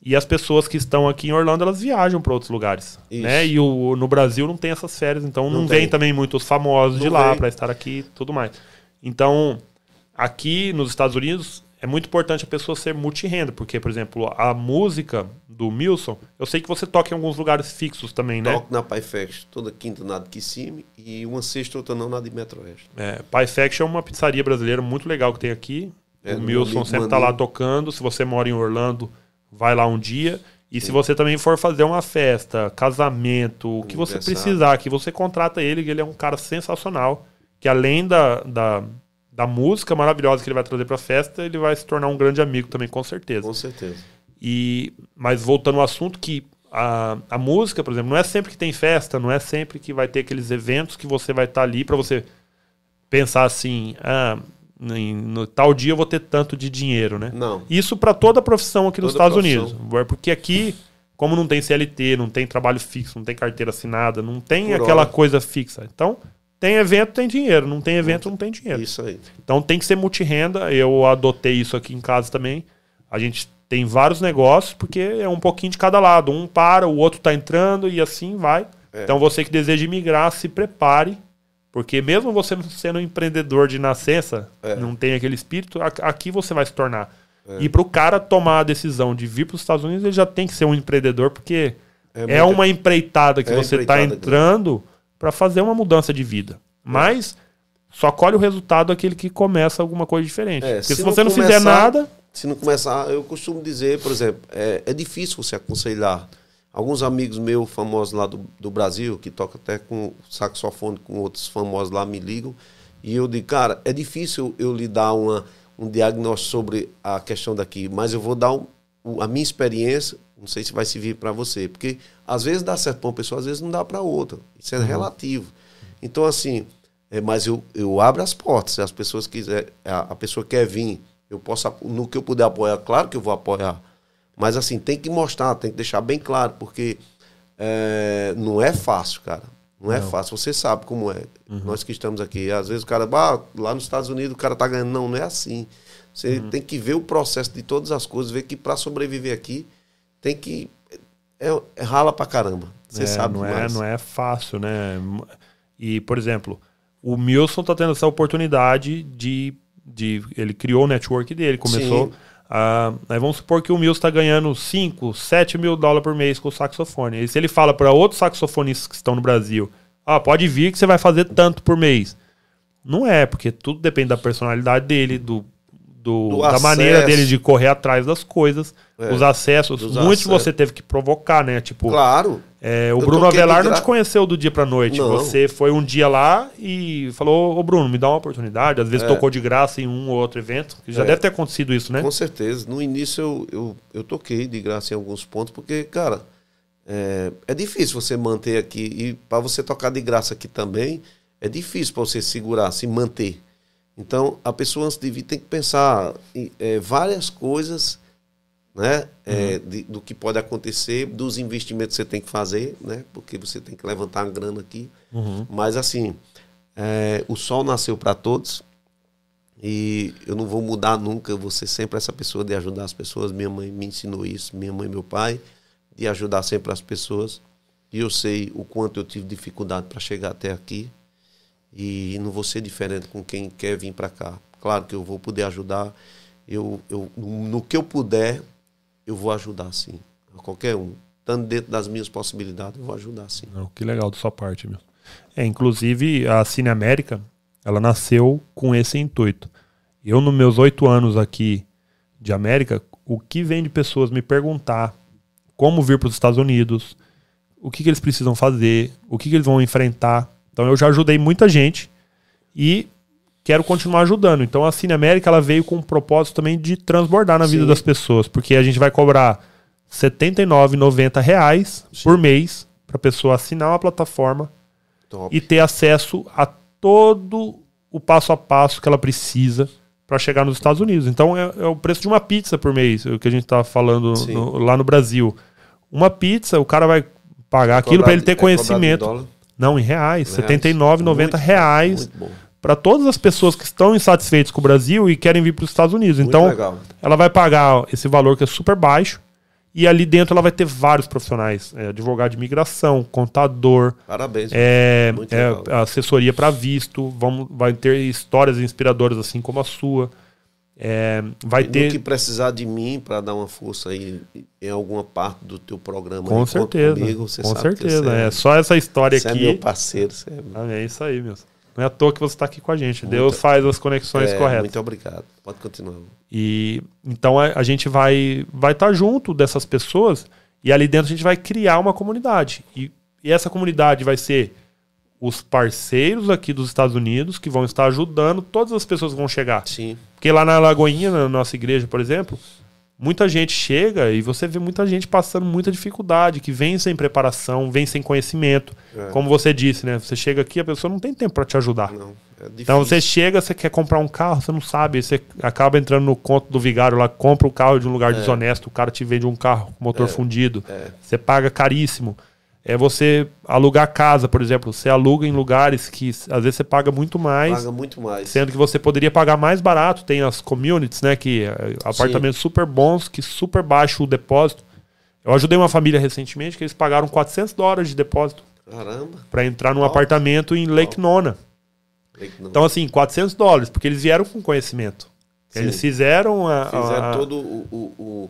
E as pessoas que estão aqui em Orlando, elas viajam para outros lugares, né? E no Brasil não tem essas férias, então não vem também muitos famosos de lá para estar aqui e tudo mais. Então, aqui nos Estados Unidos, é muito importante a pessoa ser multi-renda, porque, por exemplo, a música do Milson, eu sei que você toca em alguns lugares fixos também, né? Toco na Pifex, toda quinta na de Kissimmee e uma sexta outra não na de Metroeste. Pifex é uma pizzaria brasileira muito legal que tem aqui. O Milson sempre está lá tocando. Se você mora em Orlando... vai lá um dia. E se você também for fazer uma festa, casamento, o que você precisar, que você contrata ele, que ele é um cara sensacional. Que além da música maravilhosa que ele vai trazer pra festa, ele vai se tornar um grande amigo também, com certeza. Com certeza. Mas voltando ao assunto, que a música, por exemplo, não é sempre que tem festa, não é sempre que vai ter aqueles eventos que você vai estar ali pra você pensar assim... no tal dia eu vou ter tanto de dinheiro, né? Não. Isso para toda a profissão aqui nos Estados Unidos. Porque aqui, como não tem CLT, não tem trabalho fixo, não tem carteira assinada, não tem aquela coisa fixa. Então, tem evento, tem dinheiro. Não tem evento, não tem dinheiro. Isso aí. Então, tem que ser multirrenda. Eu adotei isso aqui em casa também. A gente tem vários negócios, porque é um pouquinho de cada lado. Um para, o outro tá entrando e assim vai. Então, você que deseja migrar, se prepare. Porque mesmo você sendo um empreendedor de nascença, não tem aquele espírito, aqui você vai se tornar. E para o cara tomar a decisão de vir para os Estados Unidos, ele já tem que ser um empreendedor, porque é uma empreitada que você está entrando para fazer uma mudança de vida. Mas só colhe o resultado aquele que começa alguma coisa diferente. Porque se você não fizer nada... Se não começar, eu costumo dizer, por exemplo, é difícil você aconselhar. Alguns amigos meus famosos lá do Brasil, que tocam até com saxofone, com outros famosos lá, me ligam. E eu digo, cara, é difícil eu lhe dar um diagnóstico sobre a questão daqui, mas eu vou dar a minha experiência, não sei se vai servir para você. Porque às vezes dá certo para uma pessoa, às vezes não dá para outra. Isso é relativo. Então, assim, mas eu abro as portas. Se as pessoas quiserem, a pessoa quer vir, eu posso, no que eu puder apoiar, claro que eu vou apoiar. Mas assim, tem que mostrar, tem que deixar bem claro, porque não é fácil, cara. Não é fácil. Você sabe como é. Nós que estamos aqui. Às vezes o cara, lá nos Estados Unidos o cara tá ganhando. Não é assim. Você tem que ver o processo de todas as coisas, ver que para sobreviver aqui tem que... rala pra caramba. Você sabe não demais. Não é fácil, né? E, por exemplo, o Milson tá tendo essa oportunidade de ele criou o network dele, começou... Sim. Vamos supor que o Mills está ganhando 5, 7 mil dólares por mês com o saxofone. E se ele fala para outros saxofonistas que estão no Brasil, pode vir que você vai fazer tanto por mês. Não é, porque tudo depende da personalidade dele, da maneira dele de correr atrás das coisas, os acessos. Muitos você teve que provocar, né? Tipo, claro. O Bruno Avelar não te conheceu do dia pra noite. Não. Você foi um dia lá e falou, ô Bruno, me dá uma oportunidade. Às vezes tocou de graça em um ou outro evento. Já deve ter acontecido isso, né? Com certeza. No início eu toquei de graça em alguns pontos, porque, cara, é difícil você manter aqui. E pra você tocar de graça aqui também, é difícil pra você segurar, se manter. Então, a pessoa antes de vir tem que pensar em várias coisas, né? Do que pode acontecer, dos investimentos que você tem que fazer, né? Porque você tem que levantar uma grana aqui. Uhum. Mas assim, o sol nasceu para todos e eu não vou mudar nunca. Eu vou ser sempre essa pessoa de ajudar as pessoas. Minha mãe me ensinou isso, minha mãe e meu pai, de ajudar sempre as pessoas. E eu sei o quanto eu tive dificuldade para chegar até aqui. E não vou ser diferente com quem quer vir para cá. Claro que eu vou poder ajudar. Eu, no que eu puder, eu vou ajudar, sim. A qualquer um. Tanto dentro das minhas possibilidades, eu vou ajudar, sim. Não, que legal da sua parte, meu. Inclusive, a Assine América, ela nasceu com esse intuito. Eu, nos meus 8 anos aqui de América, o que vem de pessoas me perguntar como vir para os Estados Unidos, o que eles precisam fazer, o que eles vão enfrentar. Então eu já ajudei muita gente e quero continuar ajudando. Então a Assine América, ela veio com um propósito também de transbordar na vida das pessoas. Porque a gente vai cobrar R$79,90 por mês para a pessoa assinar uma plataforma e ter acesso a todo o passo a passo que ela precisa para chegar nos Estados Unidos. Então é o preço de uma pizza por mês, o que a gente está falando lá no Brasil. Uma pizza, o cara vai pagar aquilo para ele ter conhecimento. Não, em reais. R$79,90 para todas as pessoas que estão insatisfeitas com o Brasil e querem vir para os Estados Unidos. Muito legal. Ela vai pagar esse valor que é super baixo e ali dentro ela vai ter vários profissionais. Advogado de imigração, contador. Parabéns. Assessoria para visto. Vai ter histórias inspiradoras assim como a sua. Vai ter que precisar de mim para dar uma força aí em alguma parte do teu programa. Com certeza. Comigo, você com sabe certeza. Que é só essa história você aqui. Você é meu parceiro. Você é, meu... é isso aí, meu. Não é à toa que você está aqui com a gente. Muito... Deus faz as conexões corretas. Muito obrigado. Pode continuar. E então a gente vai estar junto dessas pessoas e ali dentro a gente vai criar uma comunidade. E essa comunidade vai ser os parceiros aqui dos Estados Unidos que vão estar ajudando todas as pessoas que vão chegar. Sim. Porque lá na Lagoinha, na nossa igreja, por exemplo, muita gente chega e você vê muita gente passando muita dificuldade, que vem sem preparação, vem sem conhecimento. Como você disse, né? Você chega aqui, a pessoa não tem tempo para te ajudar. Não, é difícil. Então você chega, você quer comprar um carro, você não sabe, você acaba entrando no conto do vigário lá, compra o carro de um lugar desonesto, o cara te vende um carro com motor fundido, você paga caríssimo. É você alugar casa, por exemplo. Você aluga em lugares que às vezes você paga muito mais. Paga muito mais. Sendo que você poderia pagar mais barato. Tem as communities, né? Que apartamentos super bons, que super baixo o depósito. Eu ajudei uma família recentemente que eles pagaram $400 de depósito. Caramba. Pra entrar num apartamento em Lake Nona. Então assim, $400. Porque eles vieram com conhecimento. Sim. Eles fizeram todo o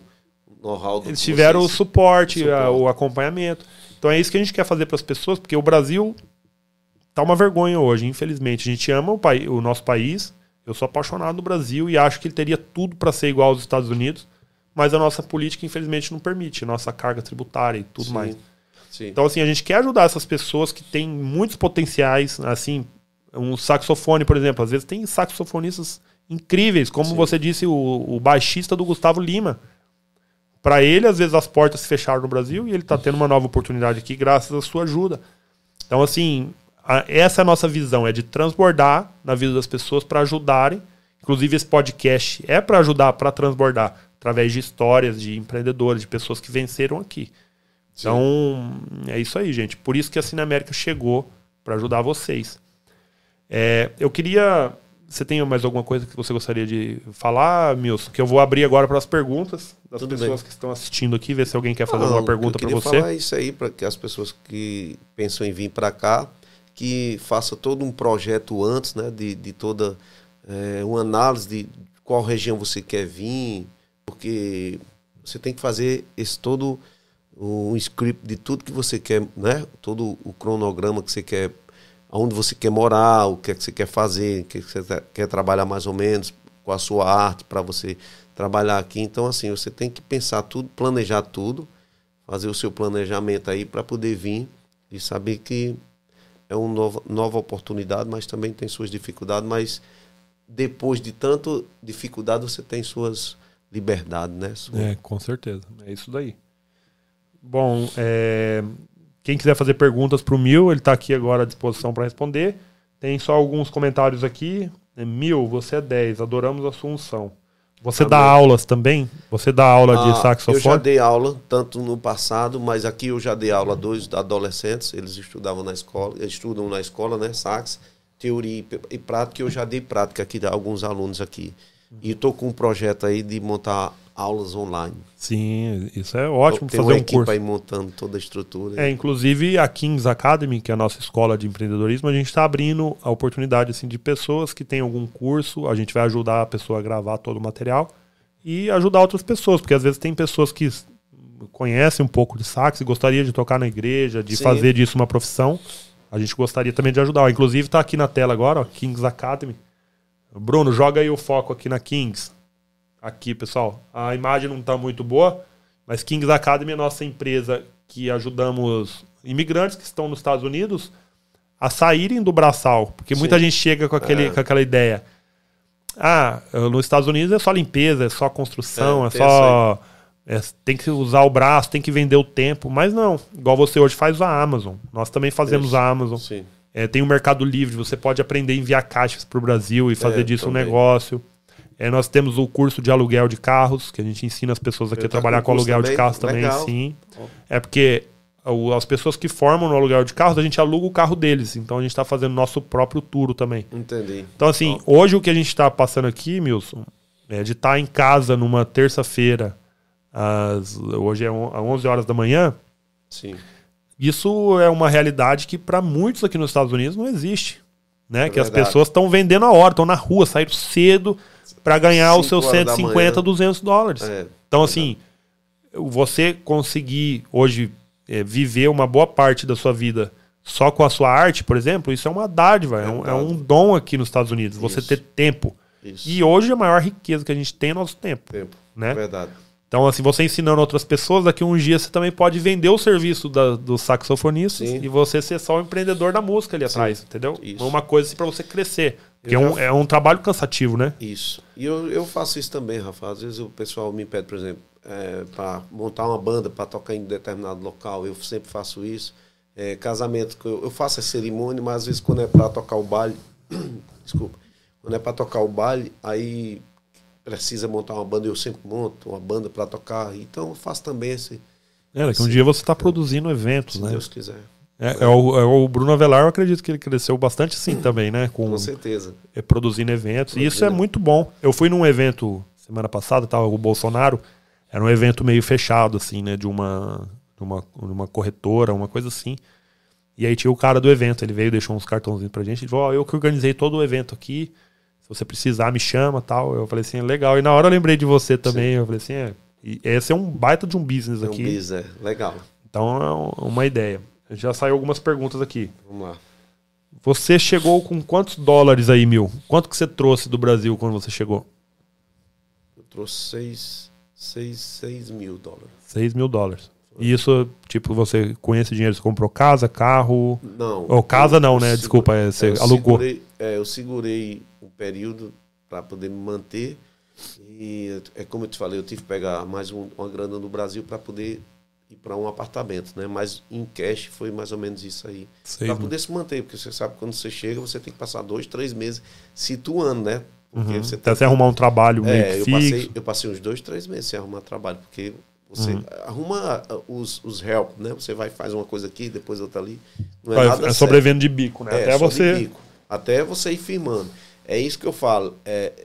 know-how. Eles tiveram o suporte, o acompanhamento. Então é isso que a gente quer fazer para as pessoas, porque o Brasil tá uma vergonha hoje, infelizmente. A gente ama o nosso país, eu sou apaixonado no Brasil e acho que ele teria tudo para ser igual aos Estados Unidos, mas a nossa política infelizmente não permite, a nossa carga tributária e tudo mais. Sim. Então assim, a gente quer ajudar essas pessoas que têm muitos potenciais, assim, um saxofone, por exemplo, às vezes tem saxofonistas incríveis, como você disse, o baixista do Gustavo Lima. Para ele, às vezes, as portas se fecharam no Brasil e ele está tendo uma nova oportunidade aqui graças à sua ajuda. Então, assim, essa é a nossa visão, é de transbordar na vida das pessoas para ajudarem. Inclusive, esse podcast é para ajudar, para transbordar, através de histórias de empreendedores, de pessoas que venceram aqui. Sim. Então, é isso aí, gente. Por isso que a Assine América chegou, para ajudar vocês. Eu queria... Você tem mais alguma coisa que você gostaria de falar, Milson? Que eu vou abrir agora para as perguntas das pessoas que estão assistindo aqui, ver se alguém quer fazer alguma pergunta para você. Eu queria falar isso aí para que as pessoas que pensam em vir para cá, que façam todo um projeto antes, né, de toda uma análise de qual região você quer vir, porque você tem que fazer esse todo o script de tudo que você quer, né? Todo o cronograma que você quer, aonde você quer morar, o que é que você quer fazer, o que é que você quer trabalhar mais ou menos, com a sua arte para você trabalhar aqui. Então, assim, você tem que pensar tudo, planejar tudo, fazer o seu planejamento aí para poder vir e saber que é uma nova oportunidade, mas também tem suas dificuldades, mas depois de tanto dificuldade você tem suas liberdades, né? É, com certeza. É isso daí. Bom, quem quiser fazer perguntas pro Mil, ele tá aqui agora à disposição para responder. Tem só alguns comentários aqui. Mil, você é 10, adoramos a sua unção. Você dá aulas também? Você dá aula de saxofone? Eu já dei aula, tanto no passado, mas aqui eu já dei aula a 2 adolescentes, eles estudavam na escola, estudam na escola, né, sax, teoria e prática, eu já dei prática aqui a alguns alunos aqui. E estou com um projeto aí de montar aulas online. Sim, isso é ótimo, fazer um curso. Tem uma equipe aí montando toda a estrutura. É, inclusive a Kings Academy, que é a nossa escola de empreendedorismo, a gente está abrindo a oportunidade assim, de pessoas que têm algum curso, a gente vai ajudar a pessoa a gravar todo o material e ajudar outras pessoas, porque às vezes tem pessoas que conhecem um pouco de sax e gostaria de tocar na igreja, de fazer disso uma profissão. A gente gostaria também de ajudar. Inclusive está aqui na tela agora, ó, Kings Academy. Bruno, joga aí o foco aqui na Kings. Aqui, pessoal, a imagem não está muito boa, mas Kings Academy é nossa empresa que ajudamos imigrantes que estão nos Estados Unidos a saírem do braçal, porque muita gente chega com aquela ideia. Ah, nos Estados Unidos é só limpeza, é só construção, tem que usar o braço, tem que vender o tempo, mas não. Igual você hoje faz a Amazon. Nós também fazemos a Amazon. Sim. Tem o Mercado Livre, você pode aprender a enviar caixas para o Brasil e fazer disso também um negócio. Nós temos o curso de aluguel de carros, que a gente ensina as pessoas aqui a trabalhar com aluguel de carros também, sim. É porque as pessoas que formam no aluguel de carros, a gente aluga o carro deles. Então a gente está fazendo nosso próprio tour também. Entendi. Então assim, hoje o que a gente está passando aqui, Milson, é de estar em casa numa terça-feira, hoje é 11 horas da manhã. Sim. Isso é uma realidade que para muitos aqui nos Estados Unidos não existe, né? É que verdade. As pessoas estão vendendo a hora, estão na rua, saíram cedo para ganhar os seus 150, $200. Então, assim, você conseguir hoje viver uma boa parte da sua vida só com a sua arte, por exemplo, isso é uma dádiva, é um dom aqui nos Estados Unidos, você ter tempo. Isso. E hoje a maior riqueza que a gente tem é nosso tempo. Né? É verdade. Então, assim, você ensinando outras pessoas, daqui a um dia você também pode vender o serviço dos saxofonistas e você ser só o empreendedor da música ali atrás, entendeu? Isso. Uma coisa assim, para você crescer. Porque é um trabalho cansativo, né? Isso. E eu faço isso também, Rafa. Às vezes o pessoal me pede, por exemplo, para montar uma banda, para tocar em determinado local. Eu sempre faço isso. Casamento, eu faço a cerimônia, mas às vezes quando é para tocar o baile... Desculpa. Quando é para tocar o baile, aí... precisa montar uma banda, eu sempre monto uma banda para tocar, então eu faço também esse... Daqui um dia você está produzindo eventos, se né? Se Deus quiser. O Bruno Avelar, eu acredito que ele cresceu bastante também, né? Com certeza. Produzindo eventos, e isso é muito bom. Eu fui num evento semana passada, tava o Bolsonaro, era um evento meio fechado, assim, né? De uma corretora, uma coisa assim. E aí tinha o cara do evento, ele veio, deixou uns cartãozinhos pra gente, ele falou, eu que organizei todo o evento aqui, você precisar, me chama, tal. Eu falei assim, legal. E na hora eu lembrei de você também. Eu falei assim, esse é um baita de um business aqui. Um business, legal. Então é uma ideia. Já saiu algumas perguntas aqui. Vamos lá. Você chegou com quantos dólares aí, Mil? Quanto que você trouxe do Brasil quando você chegou? Eu trouxe $6 mil. $6 mil. E isso, tipo, você com esse dinheiro, você comprou casa, carro? Não. Ou casa não, né? Desculpa, você alugou. Eu segurei um período para poder me manter. E é como eu te falei, eu tive que pegar mais uma grana no Brasil para poder ir para um apartamento, né? Mas em cash foi mais ou menos isso aí. Para poder se manter, porque você sabe que quando você chega, você tem que passar 2, 3 meses situando, né? Porque você tem até você arrumar um trabalho meio fixo. Eu passei uns 2, 3 meses sem arrumar trabalho, porque... Você arruma os help, né? Você vai faz uma coisa aqui, depois outra ali. Não é nada sobrevivendo de bico, né? Até você ir firmando. É isso que eu falo.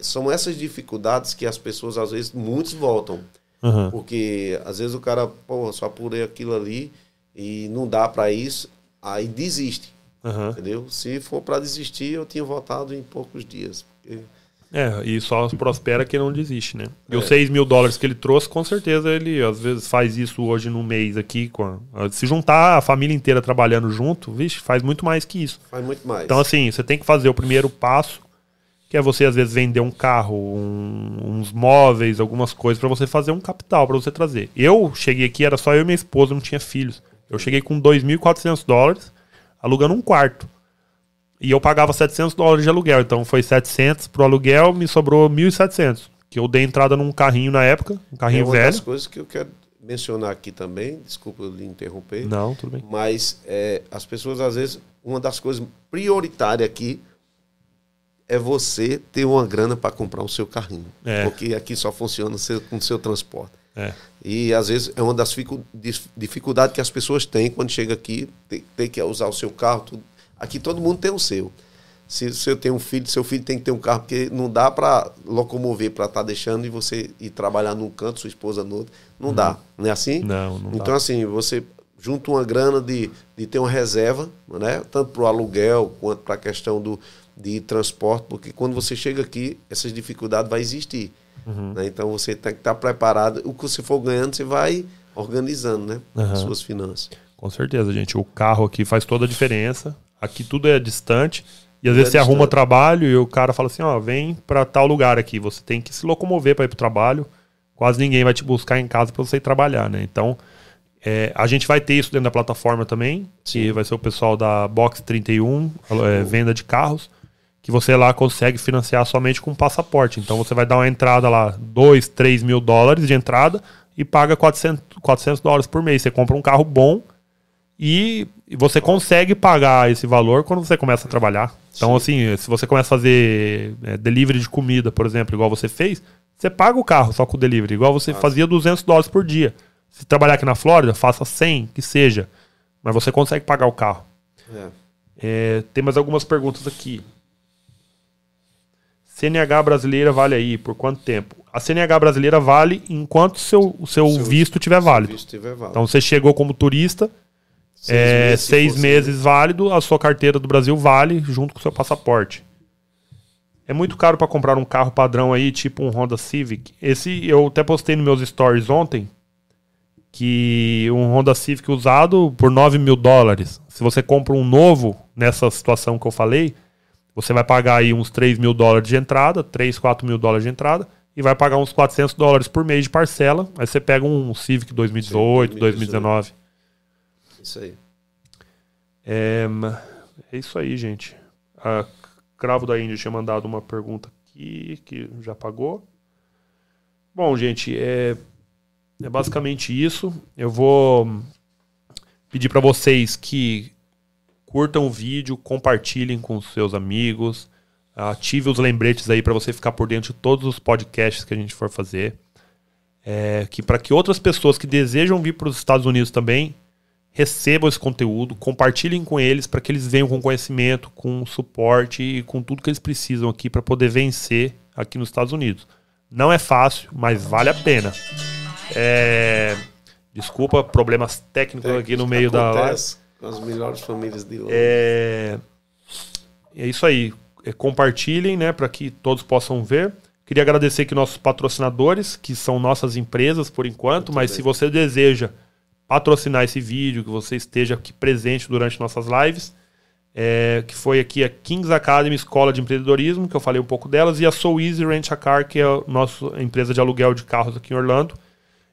São essas dificuldades que as pessoas, às vezes, muitos voltam. Porque, às vezes, o cara, só apurei aquilo ali e não dá para isso, aí desiste. Entendeu? Se for para desistir, eu tinha voltado em poucos dias. Porque É, e só prospera quem não desiste, né? E os $6 mil que ele trouxe, com certeza ele às vezes faz isso hoje no mês aqui. Se juntar a família inteira trabalhando junto, vixe, faz muito mais que isso. Faz muito mais. Então assim, você tem que fazer o primeiro passo, que é você às vezes vender um carro, uns móveis, algumas coisas, pra você fazer um capital, pra você trazer. Eu cheguei aqui, era só eu e minha esposa, não tinha filhos. Eu cheguei com $2.400, alugando um quarto. E eu pagava $700 de aluguel, então foi 700 pro aluguel, me sobrou 1.700, que eu dei entrada num carrinho na época, um carrinho velho. Uma das coisas que eu quero mencionar aqui também, desculpa eu lhe interromper. Não, tudo bem. Mas as pessoas, às vezes, uma das coisas prioritárias aqui é você ter uma grana para comprar o seu carrinho, porque aqui só funciona com o seu transporte. É. E às vezes é uma das dificuldades que as pessoas têm quando chega aqui, tem que usar o seu carro, tudo. Aqui todo mundo tem o seu. Se eu tenho um filho, seu filho tem que ter um carro, porque não dá para locomover, para estar deixando e você ir trabalhar num canto, sua esposa no outro. Não dá, não é assim? Não então, dá. Assim, você junta uma grana de ter uma reserva, né? Tanto para o aluguel quanto para a questão de transporte, porque quando você chega aqui, essas dificuldades vão existir. Né? Então, você tem que estar preparado. O que você for ganhando, você vai organizando, né? As suas finanças. Com certeza, gente. O carro aqui faz toda a diferença. Aqui tudo é distante. E às vezes você arruma trabalho e o cara fala assim, ó, vem pra tal lugar aqui. Você tem que se locomover pra ir pro trabalho. Quase ninguém vai te buscar em casa pra você ir trabalhar, né? Então, a gente vai ter isso dentro da plataforma também. Que vai ser o pessoal da Box 31, venda de carros. Que você lá consegue financiar somente com passaporte. Então você vai dar uma entrada lá, $2, $3 mil de entrada. E paga $400 por mês. Você compra um carro bom. E você consegue pagar esse valor quando você começa a trabalhar. Então, assim, se você começa a fazer delivery de comida, por exemplo, igual você fez, você paga o carro só com o delivery. Igual você fazia $200 por dia. Se trabalhar aqui na Flórida, faça 100, que seja. Mas você consegue pagar o carro. Tem mais algumas perguntas aqui. CNH brasileira vale aí por quanto tempo? A CNH brasileira vale enquanto o seu visto estiver válido. Então, você chegou como turista... Seis meses válido, a sua carteira do Brasil vale junto com o seu passaporte. É muito caro para comprar um carro padrão aí, tipo um Honda Civic. Esse eu até postei nos meus stories ontem, que um Honda Civic usado por $9 mil. Se você compra um novo, nessa situação que eu falei, você vai pagar aí uns $3 mil de entrada, $4 mil de entrada, e vai pagar uns $400 por mês de parcela. Aí você pega um Civic 2018, 2019. Isso aí. É isso aí, gente. A Cravo da Índia tinha mandado uma pergunta aqui, que já pagou. Bom, gente, é basicamente isso. Eu vou pedir para vocês que curtam o vídeo, compartilhem com seus amigos, ative os lembretes aí para você ficar por dentro de todos os podcasts que a gente for fazer. Que para que outras pessoas que desejam vir para os Estados Unidos também recebam esse conteúdo, compartilhem com eles para que eles venham com conhecimento, com suporte e com tudo que eles precisam aqui para poder vencer aqui nos Estados Unidos. Não é fácil, mas vale a pena. Desculpa, problemas técnicos aqui no meio da live. Com as melhores famílias de hoje. É isso aí. Compartilhem, né, para que todos possam ver. Queria agradecer aqui nossos patrocinadores, que são nossas empresas por enquanto, mas se você deseja patrocinar esse vídeo, que você esteja aqui presente durante nossas lives, que foi aqui a Kings Academy, Escola de Empreendedorismo, que eu falei um pouco delas, e a So Easy Rent a Car, que é a nossa empresa de aluguel de carros aqui em Orlando.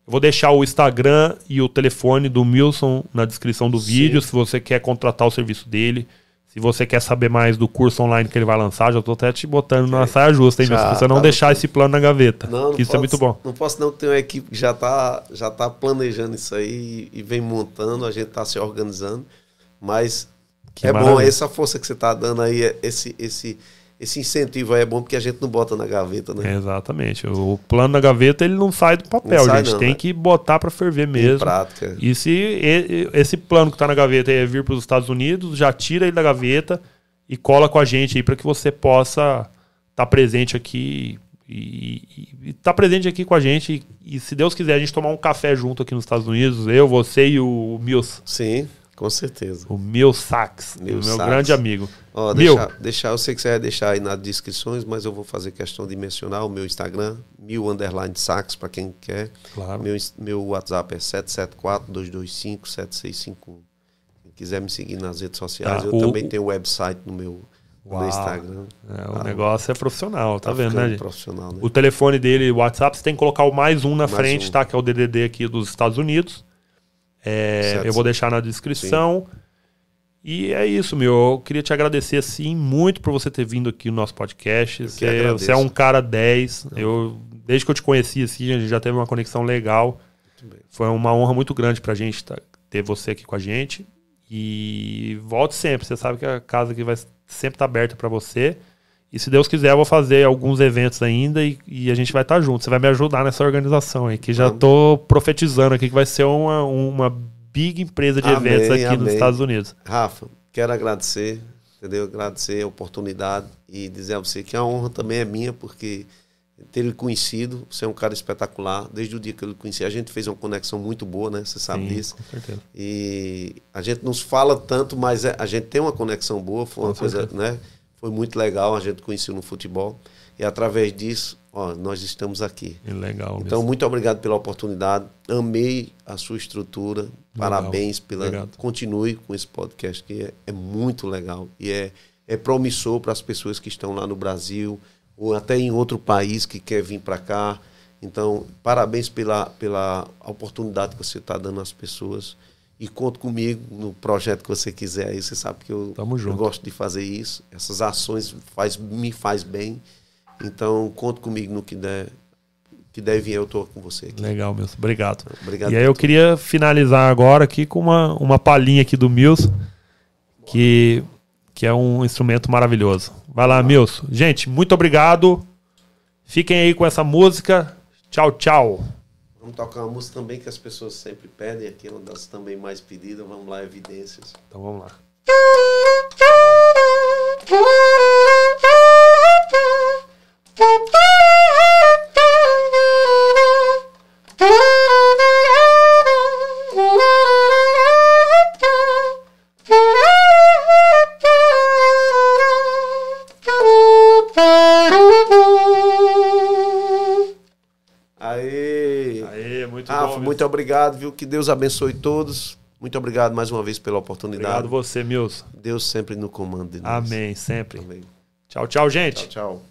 Eu vou deixar o Instagram e o telefone do Milson na descrição do vídeo, se você quer contratar o serviço dele, se você quer saber mais do curso online que ele vai lançar. Já estou até te botando na saia justa, hein, já, se você não deixar esse plano na gaveta, que isso é muito bom. Não posso não ter uma equipe que já tá planejando isso aí e vem montando, a gente está se organizando, mas bom, essa força que você está dando aí, esse incentivo aí é bom, porque a gente não bota na gaveta, né? Exatamente, o plano na gaveta ele não sai do papel, a gente tem que botar para ferver mesmo. Prática. E se esse plano que está na gaveta é vir para os Estados Unidos, já tira ele da gaveta e cola com a gente aí para que você possa estar presente aqui e tá presente aqui com a gente e se Deus quiser a gente tomar um café junto aqui nos Estados Unidos, eu, você e o Milson. Sim. Com certeza. O Mil Sax, meu grande amigo. Ó, eu sei que você vai deixar aí nas descrições, mas eu vou fazer questão de mencionar o meu Instagram, mil_sax, para quem quer. Claro. Meu WhatsApp é 774-225-7651. Quem quiser me seguir nas redes sociais, eu também tenho website no meu... Uau. No Instagram. É, o negócio é profissional, tá vendo, né? Profissional, né? O telefone dele, o WhatsApp, você tem que colocar o +1 na frente, tá? Que é o DDD aqui dos Estados Unidos. É, eu vou deixar na descrição. Sim. E é isso, meu. Eu queria te agradecer, assim, muito por você ter vindo aqui no nosso podcast. Você é um cara 10. Eu, desde que eu te conheci, assim, a gente já teve uma conexão legal. Foi uma honra muito grande pra gente ter você aqui com a gente. E volte sempre. Você sabe que a casa aqui vai sempre estar aberta para você. E se Deus quiser, eu vou fazer alguns eventos ainda e a gente vai estar junto. Você vai me ajudar nessa organização aí, que já estou profetizando aqui que vai ser uma big empresa de eventos aqui nos Estados Unidos. Rafa, quero agradecer, entendeu? Agradecer a oportunidade e dizer a você que a honra também é minha, porque ter ele conhecido, você é um cara espetacular. Desde o dia que eu lhe conheci, a gente fez uma conexão muito boa, né? Você sabe disso. Com certeza. E a gente não se fala tanto, mas a gente tem uma conexão boa, foi uma coisa, né? Foi muito legal, a gente conheceu no futebol. E através disso, ó, nós estamos aqui. É legal mesmo. Então, muito obrigado pela oportunidade. Amei a sua estrutura. Legal. Parabéns pela. Obrigado. Continue com esse podcast, que é muito legal. E é promissor para as pessoas que estão lá no Brasil, ou até em outro país que quer vir para cá. Então, parabéns pela oportunidade que você está dando às pessoas. E conta comigo no projeto que você quiser. Aí você sabe que eu gosto de fazer isso. Essas ações me faz bem. Então, conta comigo no que der. Que deve vir, eu estou com você aqui. Legal, Milson. Obrigado. Obrigado. E aí eu queria finalizar agora aqui com uma palhinha aqui do Milson, que é um instrumento maravilhoso. Vai lá, Milson. Gente, muito obrigado. Fiquem aí com essa música. Tchau, tchau. Vamos tocar uma música também que as pessoas sempre pedem. Aqui é uma das também mais pedidas. Vamos lá, Evidências. Então vamos lá. Muito obrigado, viu? Que Deus abençoe todos. Muito obrigado mais uma vez pela oportunidade. Obrigado você, Milson. Deus sempre no comando de nós. Amém, sempre. Amém. Tchau, tchau, gente. Tchau, tchau.